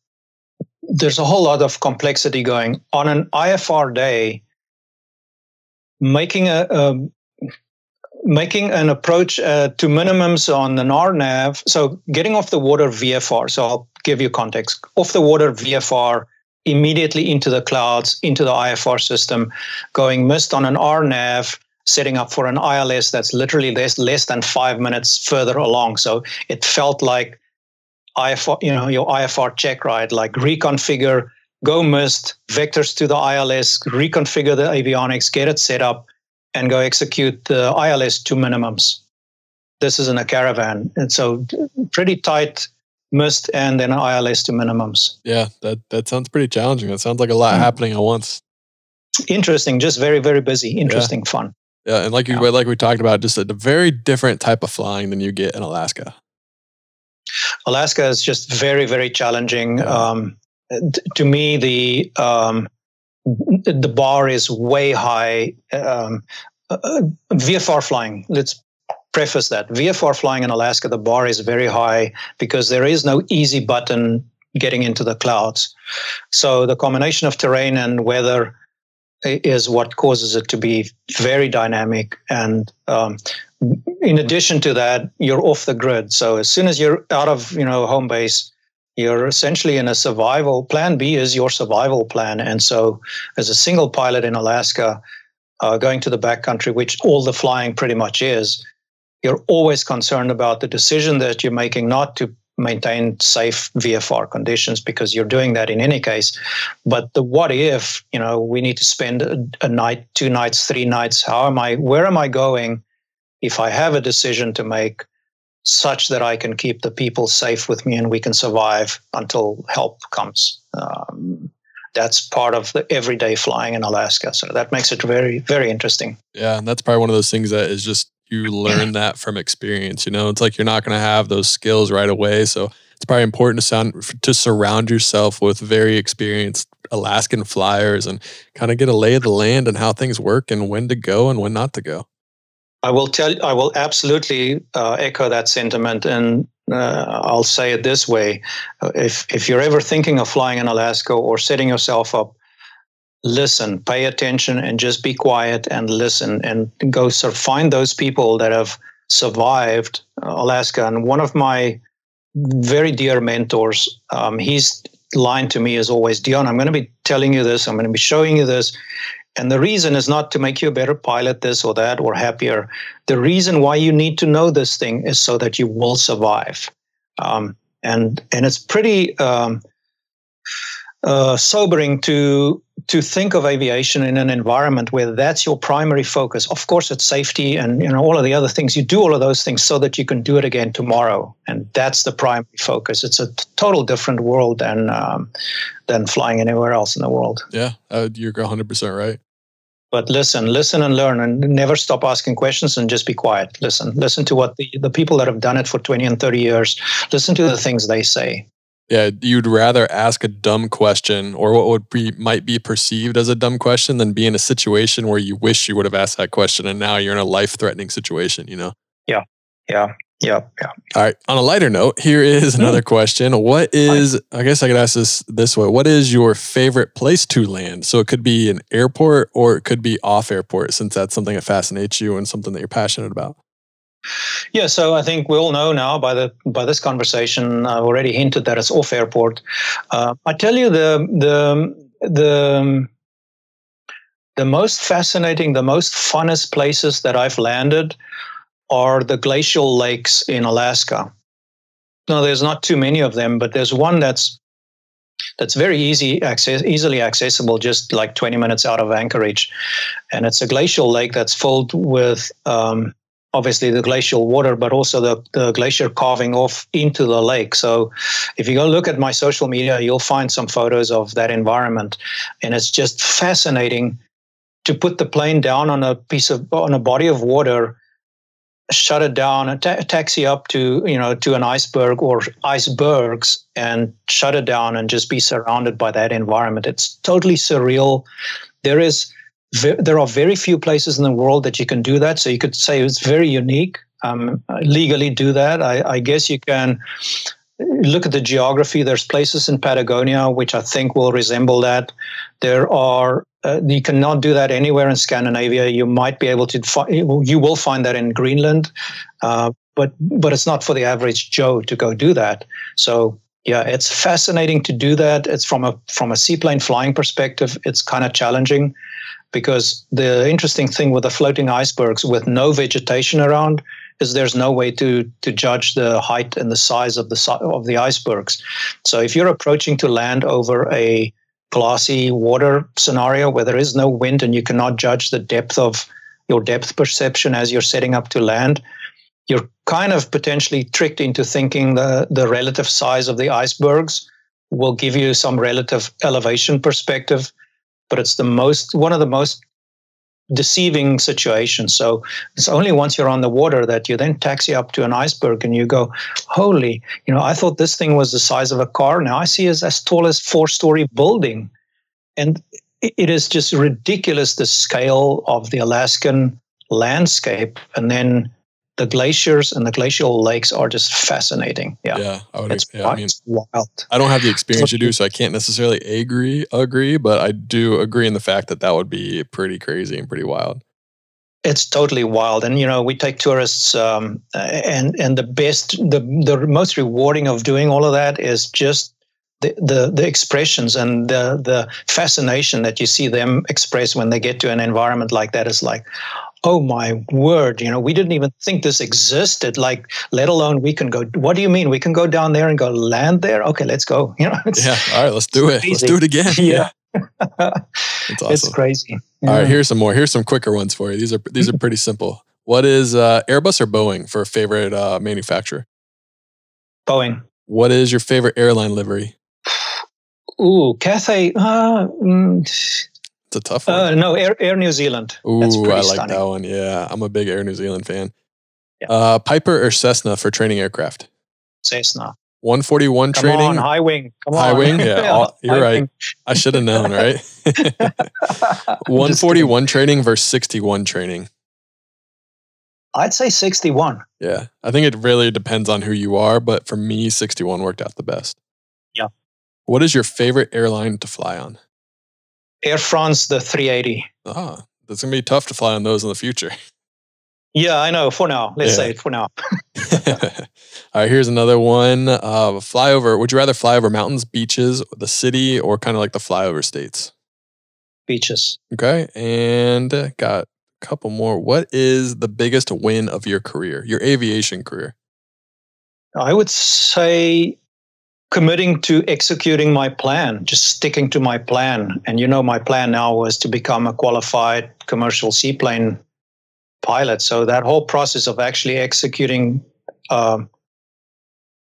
there's a whole lot of complexity going on an I F R day. making a, a making an approach uh, to minimums on an R NAV. So getting off the water V F R. So I'll give you context. Off the water V F R immediately into the clouds, into the I F R system, going missed on an R NAV, setting up for an I L S that's literally less, less than five minutes further along. So it felt like I F R, you know, your I F R check ride, like reconfigure, go missed, vectors to the I L S, reconfigure the avionics, get it set up, and go execute the I L S to minimums. This is in a caravan. And so pretty tight missed and then I L S to minimums. Yeah, that, that sounds pretty challenging. That sounds like a lot mm. happening at once. Interesting, just very, very busy. Interesting, yeah. Fun. Yeah, and like you, yeah. like we talked about, just a very different type of flying than you get in Alaska. Alaska is just very, very challenging. Yeah. Um, t- to me, the um, the bar is way high. Um, uh, V F R flying, let's preface that. V F R flying in Alaska, the bar is very high because there is no easy button getting into the clouds. So the combination of terrain and weather is what causes it to be very dynamic. And um, in addition to that, you're off the grid. So as soon as you're out of, you know, home base, you're essentially in a survival. Plan B is your survival plan. And so as a single pilot in Alaska, uh, going to the backcountry, which all the flying pretty much is, you're always concerned about the decision that you're making not to maintain safe V F R conditions, because you're doing that in any case. But the what if, you know, we need to spend a, a night, two nights, three nights. How am I, where am I going if I have a decision to make such that I can keep the people safe with me and we can survive until help comes? Um, that's part of the everyday flying in Alaska. So that makes it very, very interesting. Yeah. And that's probably one of those things that is just, you learn that from experience, you know. It's like you're not going to have those skills right away. So it's probably important to sound to surround yourself with very experienced Alaskan flyers and kind of get a lay of the land and how things work and when to go and when not to go. I will tell. I will absolutely uh, echo that sentiment, and uh, I'll say it this way: if if you're ever thinking of flying in Alaska or setting yourself up, listen, pay attention, and just be quiet and listen, and go sort of find those people that have survived Alaska. And one of my very dear mentors, um, his line to me is always, Dion, I'm going to be telling you this, I'm going to be showing you this. And the reason is not to make you a better pilot, this or that, or happier. The reason why you need to know this thing is so that you will survive. Um, and, and it's pretty um, uh, sobering to... to think of aviation in an environment where that's your primary focus. Of course, it's safety and, you know, all of the other things. You do all of those things so that you can do it again tomorrow. And that's the primary focus. It's a t- total different world than um, than flying anywhere else in the world. Yeah, uh, you're one hundred percent right. But listen, listen and learn, and never stop asking questions and just be quiet. Listen, listen to what the, the people that have done it for twenty and thirty years, listen to the things they say. Yeah, you'd rather ask a dumb question, or what would be might be perceived as a dumb question, than be in a situation where you wish you would have asked that question, and now you're in a life-threatening situation. You know? Yeah, yeah, yeah, yeah. All right. On a lighter note, here is another question. What is? I guess I could ask this this way. What is your favorite place to land? So it could be an airport, or it could be off airport, since that's something that fascinates you and something that you're passionate about. Yeah, so I think we all know now by the by this conversation. I've already hinted that it's off airport. Uh, I tell you, the the the the most fascinating, the most funnest places that I've landed are the glacial lakes in Alaska. Now, there's not too many of them, but there's one that's that's very easy access, easily accessible, just like twenty minutes out of Anchorage, and it's a glacial lake that's filled with um, obviously the glacial water, but also the, the glacier carving off into the lake. So if you go look at my social media, you'll find some photos of that environment. And it's just fascinating to put the plane down on a piece of, on a body of water, shut it down, a ta- taxi up to, you know, to an iceberg or icebergs and shut it down and just be surrounded by that environment. It's totally surreal. There is There are very few places in the world that you can do that. So you could say it's very unique. Um, legally do that. I, I guess you can look at the geography. There's places in Patagonia which I think will resemble that. There are uh, you cannot do that anywhere in Scandinavia. You might be able to fi- you will find that in Greenland, uh, but but it's not for the average Joe to go do that. So yeah, it's fascinating to do that. It's from a from a seaplane flying perspective, it's kind of challenging, because the interesting thing with the floating icebergs with no vegetation around is there's no way to to judge the height and the size of the of the icebergs. So if you're approaching to land over a glassy water scenario where there is no wind and you cannot judge the depth of your depth perception as you're setting up to land, you're kind of potentially tricked into thinking the, the relative size of the icebergs will give you some relative elevation perspective, but it's the most one of the most deceiving situation. So it's only once you're on the water that you then taxi up to an iceberg and you go, holy, you know, I thought this thing was the size of a car. Now I see it as tall as four-story building. And it is just ridiculous, the scale of the Alaskan landscape. And then the glaciers and the glacial lakes are just fascinating. Yeah, yeah, I would, it's, yeah, I mean, it's wild. I don't have the experience you do, so I can't necessarily agree, agree, but I do agree in the fact that that would be pretty crazy and pretty wild. It's totally wild. And, you know, we take tourists um, and and the best, the, the most rewarding of doing all of that is just the, the, the expressions and the, the fascination that you see them express when they get to an environment like that. It's like, oh my word, you know, we didn't even think this existed, like, let alone we can go, what do you mean? We can go down there and go land there? Okay, let's go. You know, it's, yeah, all right, let's do it. Crazy. Let's do it again. Yeah. yeah. It's awesome. It's crazy. Yeah. All right, here's some more. Here's some quicker ones for you. These are these are pretty simple. What is uh, Airbus or Boeing for favorite uh, manufacturer? Boeing. What is your favorite airline livery? Ooh, Cathay. Uh, mm, It's a tough one. Uh, no, Air, Air New Zealand. Ooh, That's pretty I like stunning. That one. Yeah, I'm a big Air New Zealand fan. Yeah. Uh, Piper or Cessna for training aircraft? Cessna. one forty-one Come training? Come on, high wing. Come high on. Wing? Yeah, yeah all, you're high right. Wing. I should have known, right? one forty-one training versus sixty-one training. I'd say sixty-one. Yeah, I think it really depends on who you are, but for me, sixty-one worked out the best. Yeah. What is your favorite airline to fly on? Air France, the three eighty. Ah, that's going to be tough to fly on those in the future. Yeah, I know. For now. Let's yeah. say it for now. All right, here's another one. Uh, flyover. Would you rather fly over mountains, beaches, the city, or kind of like the flyover states? Beaches. Okay, and got a couple more. What is the biggest win of your career, your aviation career? I would say committing to executing my plan, just sticking to my plan. And you know, my plan now was to become a qualified commercial seaplane pilot. So that whole process of actually executing um,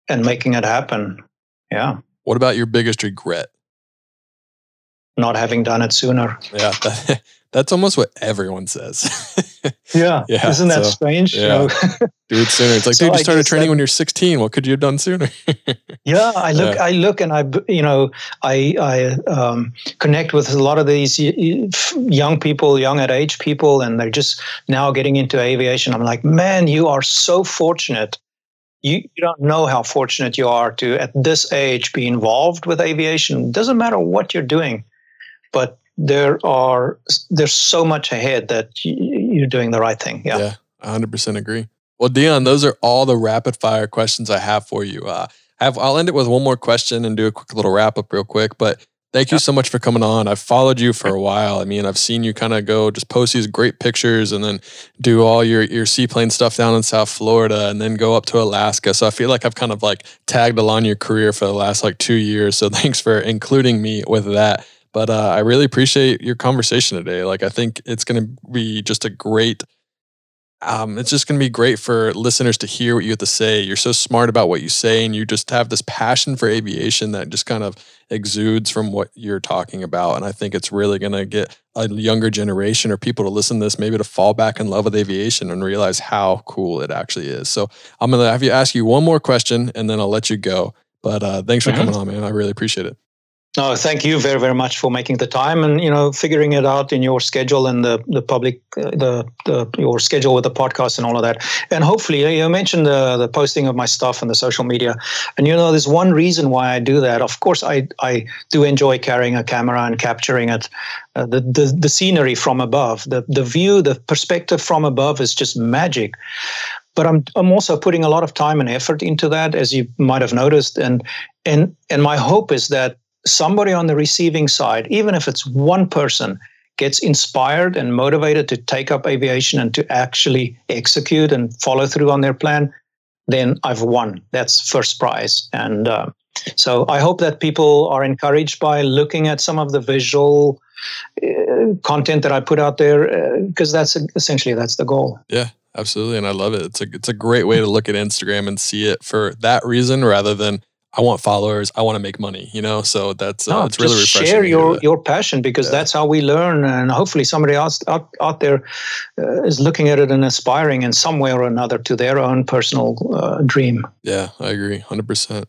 and making it happen. Yeah. What about your biggest regret? Not having done it sooner. Yeah. That, that's almost what everyone says. yeah. yeah. Isn't that so strange? Yeah. No. Do it sooner. It's like, so dude, you started training that, when you're sixteen. What could you have done sooner? yeah, I look, yeah. I look, and I, you know, I, I um, connect with a lot of these young people, young at age people, and they're just now getting into aviation. I'm like, man, you are so fortunate. You, you don't know how fortunate you are to, at this age, be involved with aviation. It doesn't matter what you're doing, but there are there's so much ahead that you're doing the right thing. Yeah, yeah, one hundred percent agree. Well, Dion, those are all the rapid fire questions I have for you. Uh, I have, I'll end it with one more question and do a quick little wrap up real quick. But thank you so much for coming on. I've followed you for a while. I mean, I've seen you kind of go just post these great pictures and then do all your, your seaplane stuff down in South Florida and then go up to Alaska. So I feel like I've kind of like tagged along your career for the last like two years. So thanks for including me with that. But uh, I really appreciate your conversation today. Like, I think it's going to be just a great Um, it's just going to be great for listeners to hear what you have to say. You're so smart about what you say, and you just have this passion for aviation that just kind of exudes from what you're talking about. And I think it's really going to get a younger generation or people to listen to this, maybe to fall back in love with aviation and realize how cool it actually is. So I'm going to have you ask you one more question, and then I'll let you go. But uh, thanks for mm-hmm. coming on, man. I really appreciate it. No, thank you very, very much for making the time and, you know, figuring it out in your schedule and the, the public, uh, the, the your schedule with the podcast and all of that. And hopefully, you mentioned the, the posting of my stuff and the social media. And, you know, there's one reason why I do that. Of course, I, I do enjoy carrying a camera and capturing it, uh, the, the, the scenery from above, the, the view, the perspective from above is just magic. But I'm I'm also putting a lot of time and effort into that, as you might have noticed. And and and my hope is that somebody on the receiving side, even if it's one person, gets inspired and motivated to take up aviation and to actually execute and follow through on their plan, then I've won. That's first prize. And uh, so I hope that people are encouraged by looking at some of the visual uh, content that I put out there, because uh, that's essentially that's the goal. Yeah. Absolutely, and I love it. It's a it's a great way to look at Instagram and see it for that reason, rather than I want followers, I want to make money. You know, so that's uh, no, it's really refreshing. Share your your passion, because yeah. that's how we learn, and hopefully somebody else out out there uh, is looking at it and aspiring in some way or another to their own personal uh, dream. Yeah, I agree, one hundred percent.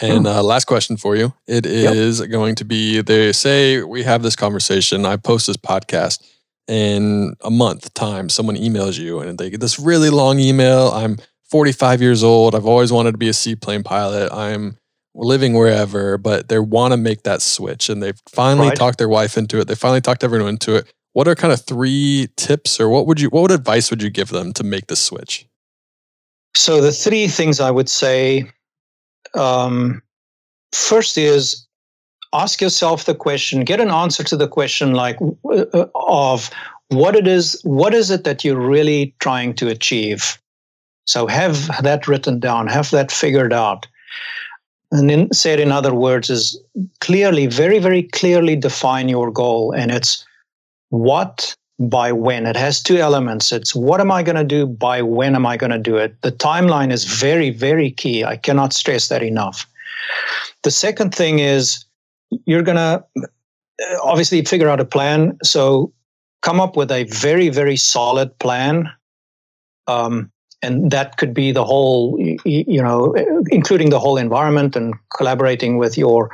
And uh, last question for you: It is yep. going to be. They say we have this conversation. I post this podcast. In a month time, someone emails you and they get this really long email. I'm forty-five years old. I've always wanted to be a seaplane pilot. I'm living wherever, but they want to make that switch. And they've finally right. talked their wife into it. They finally talked everyone into it. What are kind of three tips, or what would you, what advice would you give them to make the switch? So the three things I would say, um, first is, ask yourself the question, get an answer to the question like uh, of what it is, what is it that you're really trying to achieve? So have that written down, have that figured out. And then said in other words is clearly, very, very clearly define your goal. And it's what by when. It has two elements. It's what am I going to do by when am I going to do it? The timeline is very, very key. I cannot stress that enough. The second thing is, you're going to obviously figure out a plan. So come up with a very, very solid plan. Um, and that could be the whole, you know, including the whole environment and collaborating with your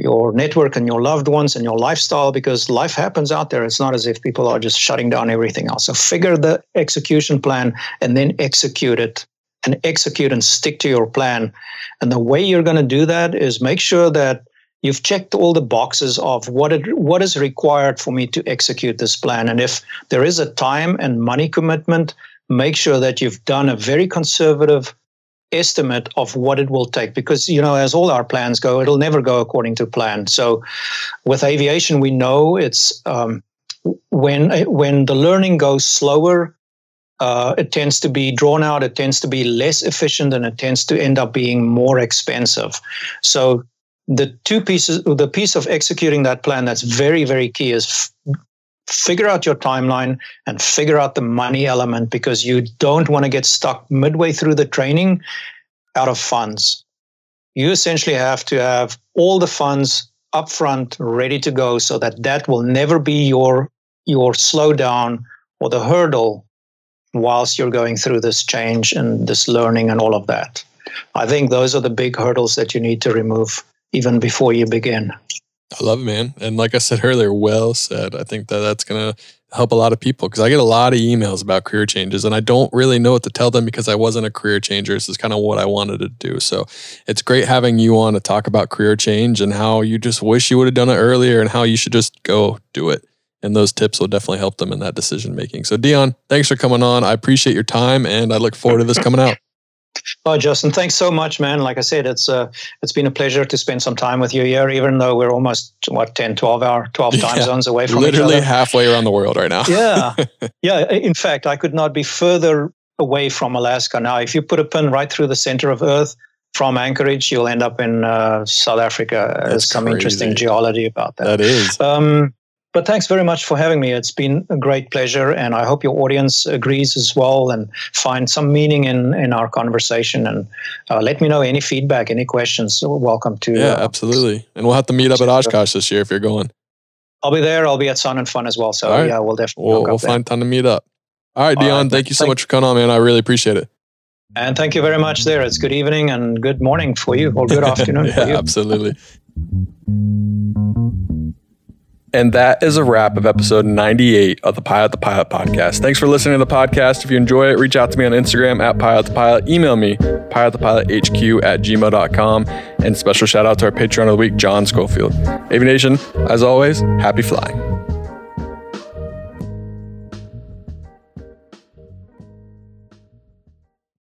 your network and your loved ones and your lifestyle, because life happens out there. It's not as if people are just shutting down everything else. So figure the execution plan and then execute it. And execute and stick to your plan. And the way you're going to do that is make sure that you've checked all the boxes of what it, what is required for me to execute this plan. And if there is a time and money commitment, make sure that you've done a very conservative estimate of what it will take. Because, you know, as all our plans go, it'll never go according to plan. So with aviation, we know it's um, when, when the learning goes slower, uh, it tends to be drawn out, it tends to be less efficient, and it tends to end up being more expensive. So the two pieces, the piece of executing that plan that's very, very key is f- figure out your timeline and figure out the money element, because you don't want to get stuck midway through the training out of funds. You essentially have to have all the funds upfront ready to go so that that will never be your, your slowdown or the hurdle whilst you're going through this change and this learning and all of that. I think those are the big hurdles that you need to remove even before you begin. I love it, man. And like I said earlier, well said. I think that that's going to help a lot of people, because I get a lot of emails about career changes and I don't really know what to tell them because I wasn't a career changer. This is kind of what I wanted to do. So it's great having you on to talk about career change and how you just wish you would have done it earlier and how you should just go do it. And those tips will definitely help them in that decision making. So Dion, thanks for coming on. I appreciate your time and I look forward to this coming out. Oh, Justin, thanks so much, man. Like I said, it's uh, it's been a pleasure to spend some time with you here, even though we're almost, what, ten, twelve hour, twelve yeah, time zones away from each other. Literally halfway around the world right now. yeah. Yeah. In fact, I could not be further away from Alaska. Now, if you put a pin right through the center of Earth from Anchorage, you'll end up in uh, South Africa. That's There's some crazy. Interesting geology about that. That is. Um, But thanks very much for having me. It's been a great pleasure, and I hope your audience agrees as well and find some meaning in, in our conversation. And uh, let me know any feedback, any questions. So welcome to. Yeah, uh, absolutely. And we'll have to meet up at Oshkosh this year if you're going. I'll be there. I'll be at Sun and Fun as well. So right. yeah, we'll definitely We'll, we'll find time to meet up. All right, All Dion, right. thank you so thank- much for coming on, man. I really appreciate it. And thank you very much there. It's good evening and good morning for you, or good afternoon yeah, for you. Absolutely. And that is a wrap of episode ninety-eight of the Pilot the Pilot podcast. Thanks for listening to the podcast. If you enjoy it, reach out to me on Instagram at Pilot the Pilot. Email me, pilot the pilot h q at gmail dot com. And special shout out to our Patreon of the week, John Schofield. AvNation, as always, happy flying.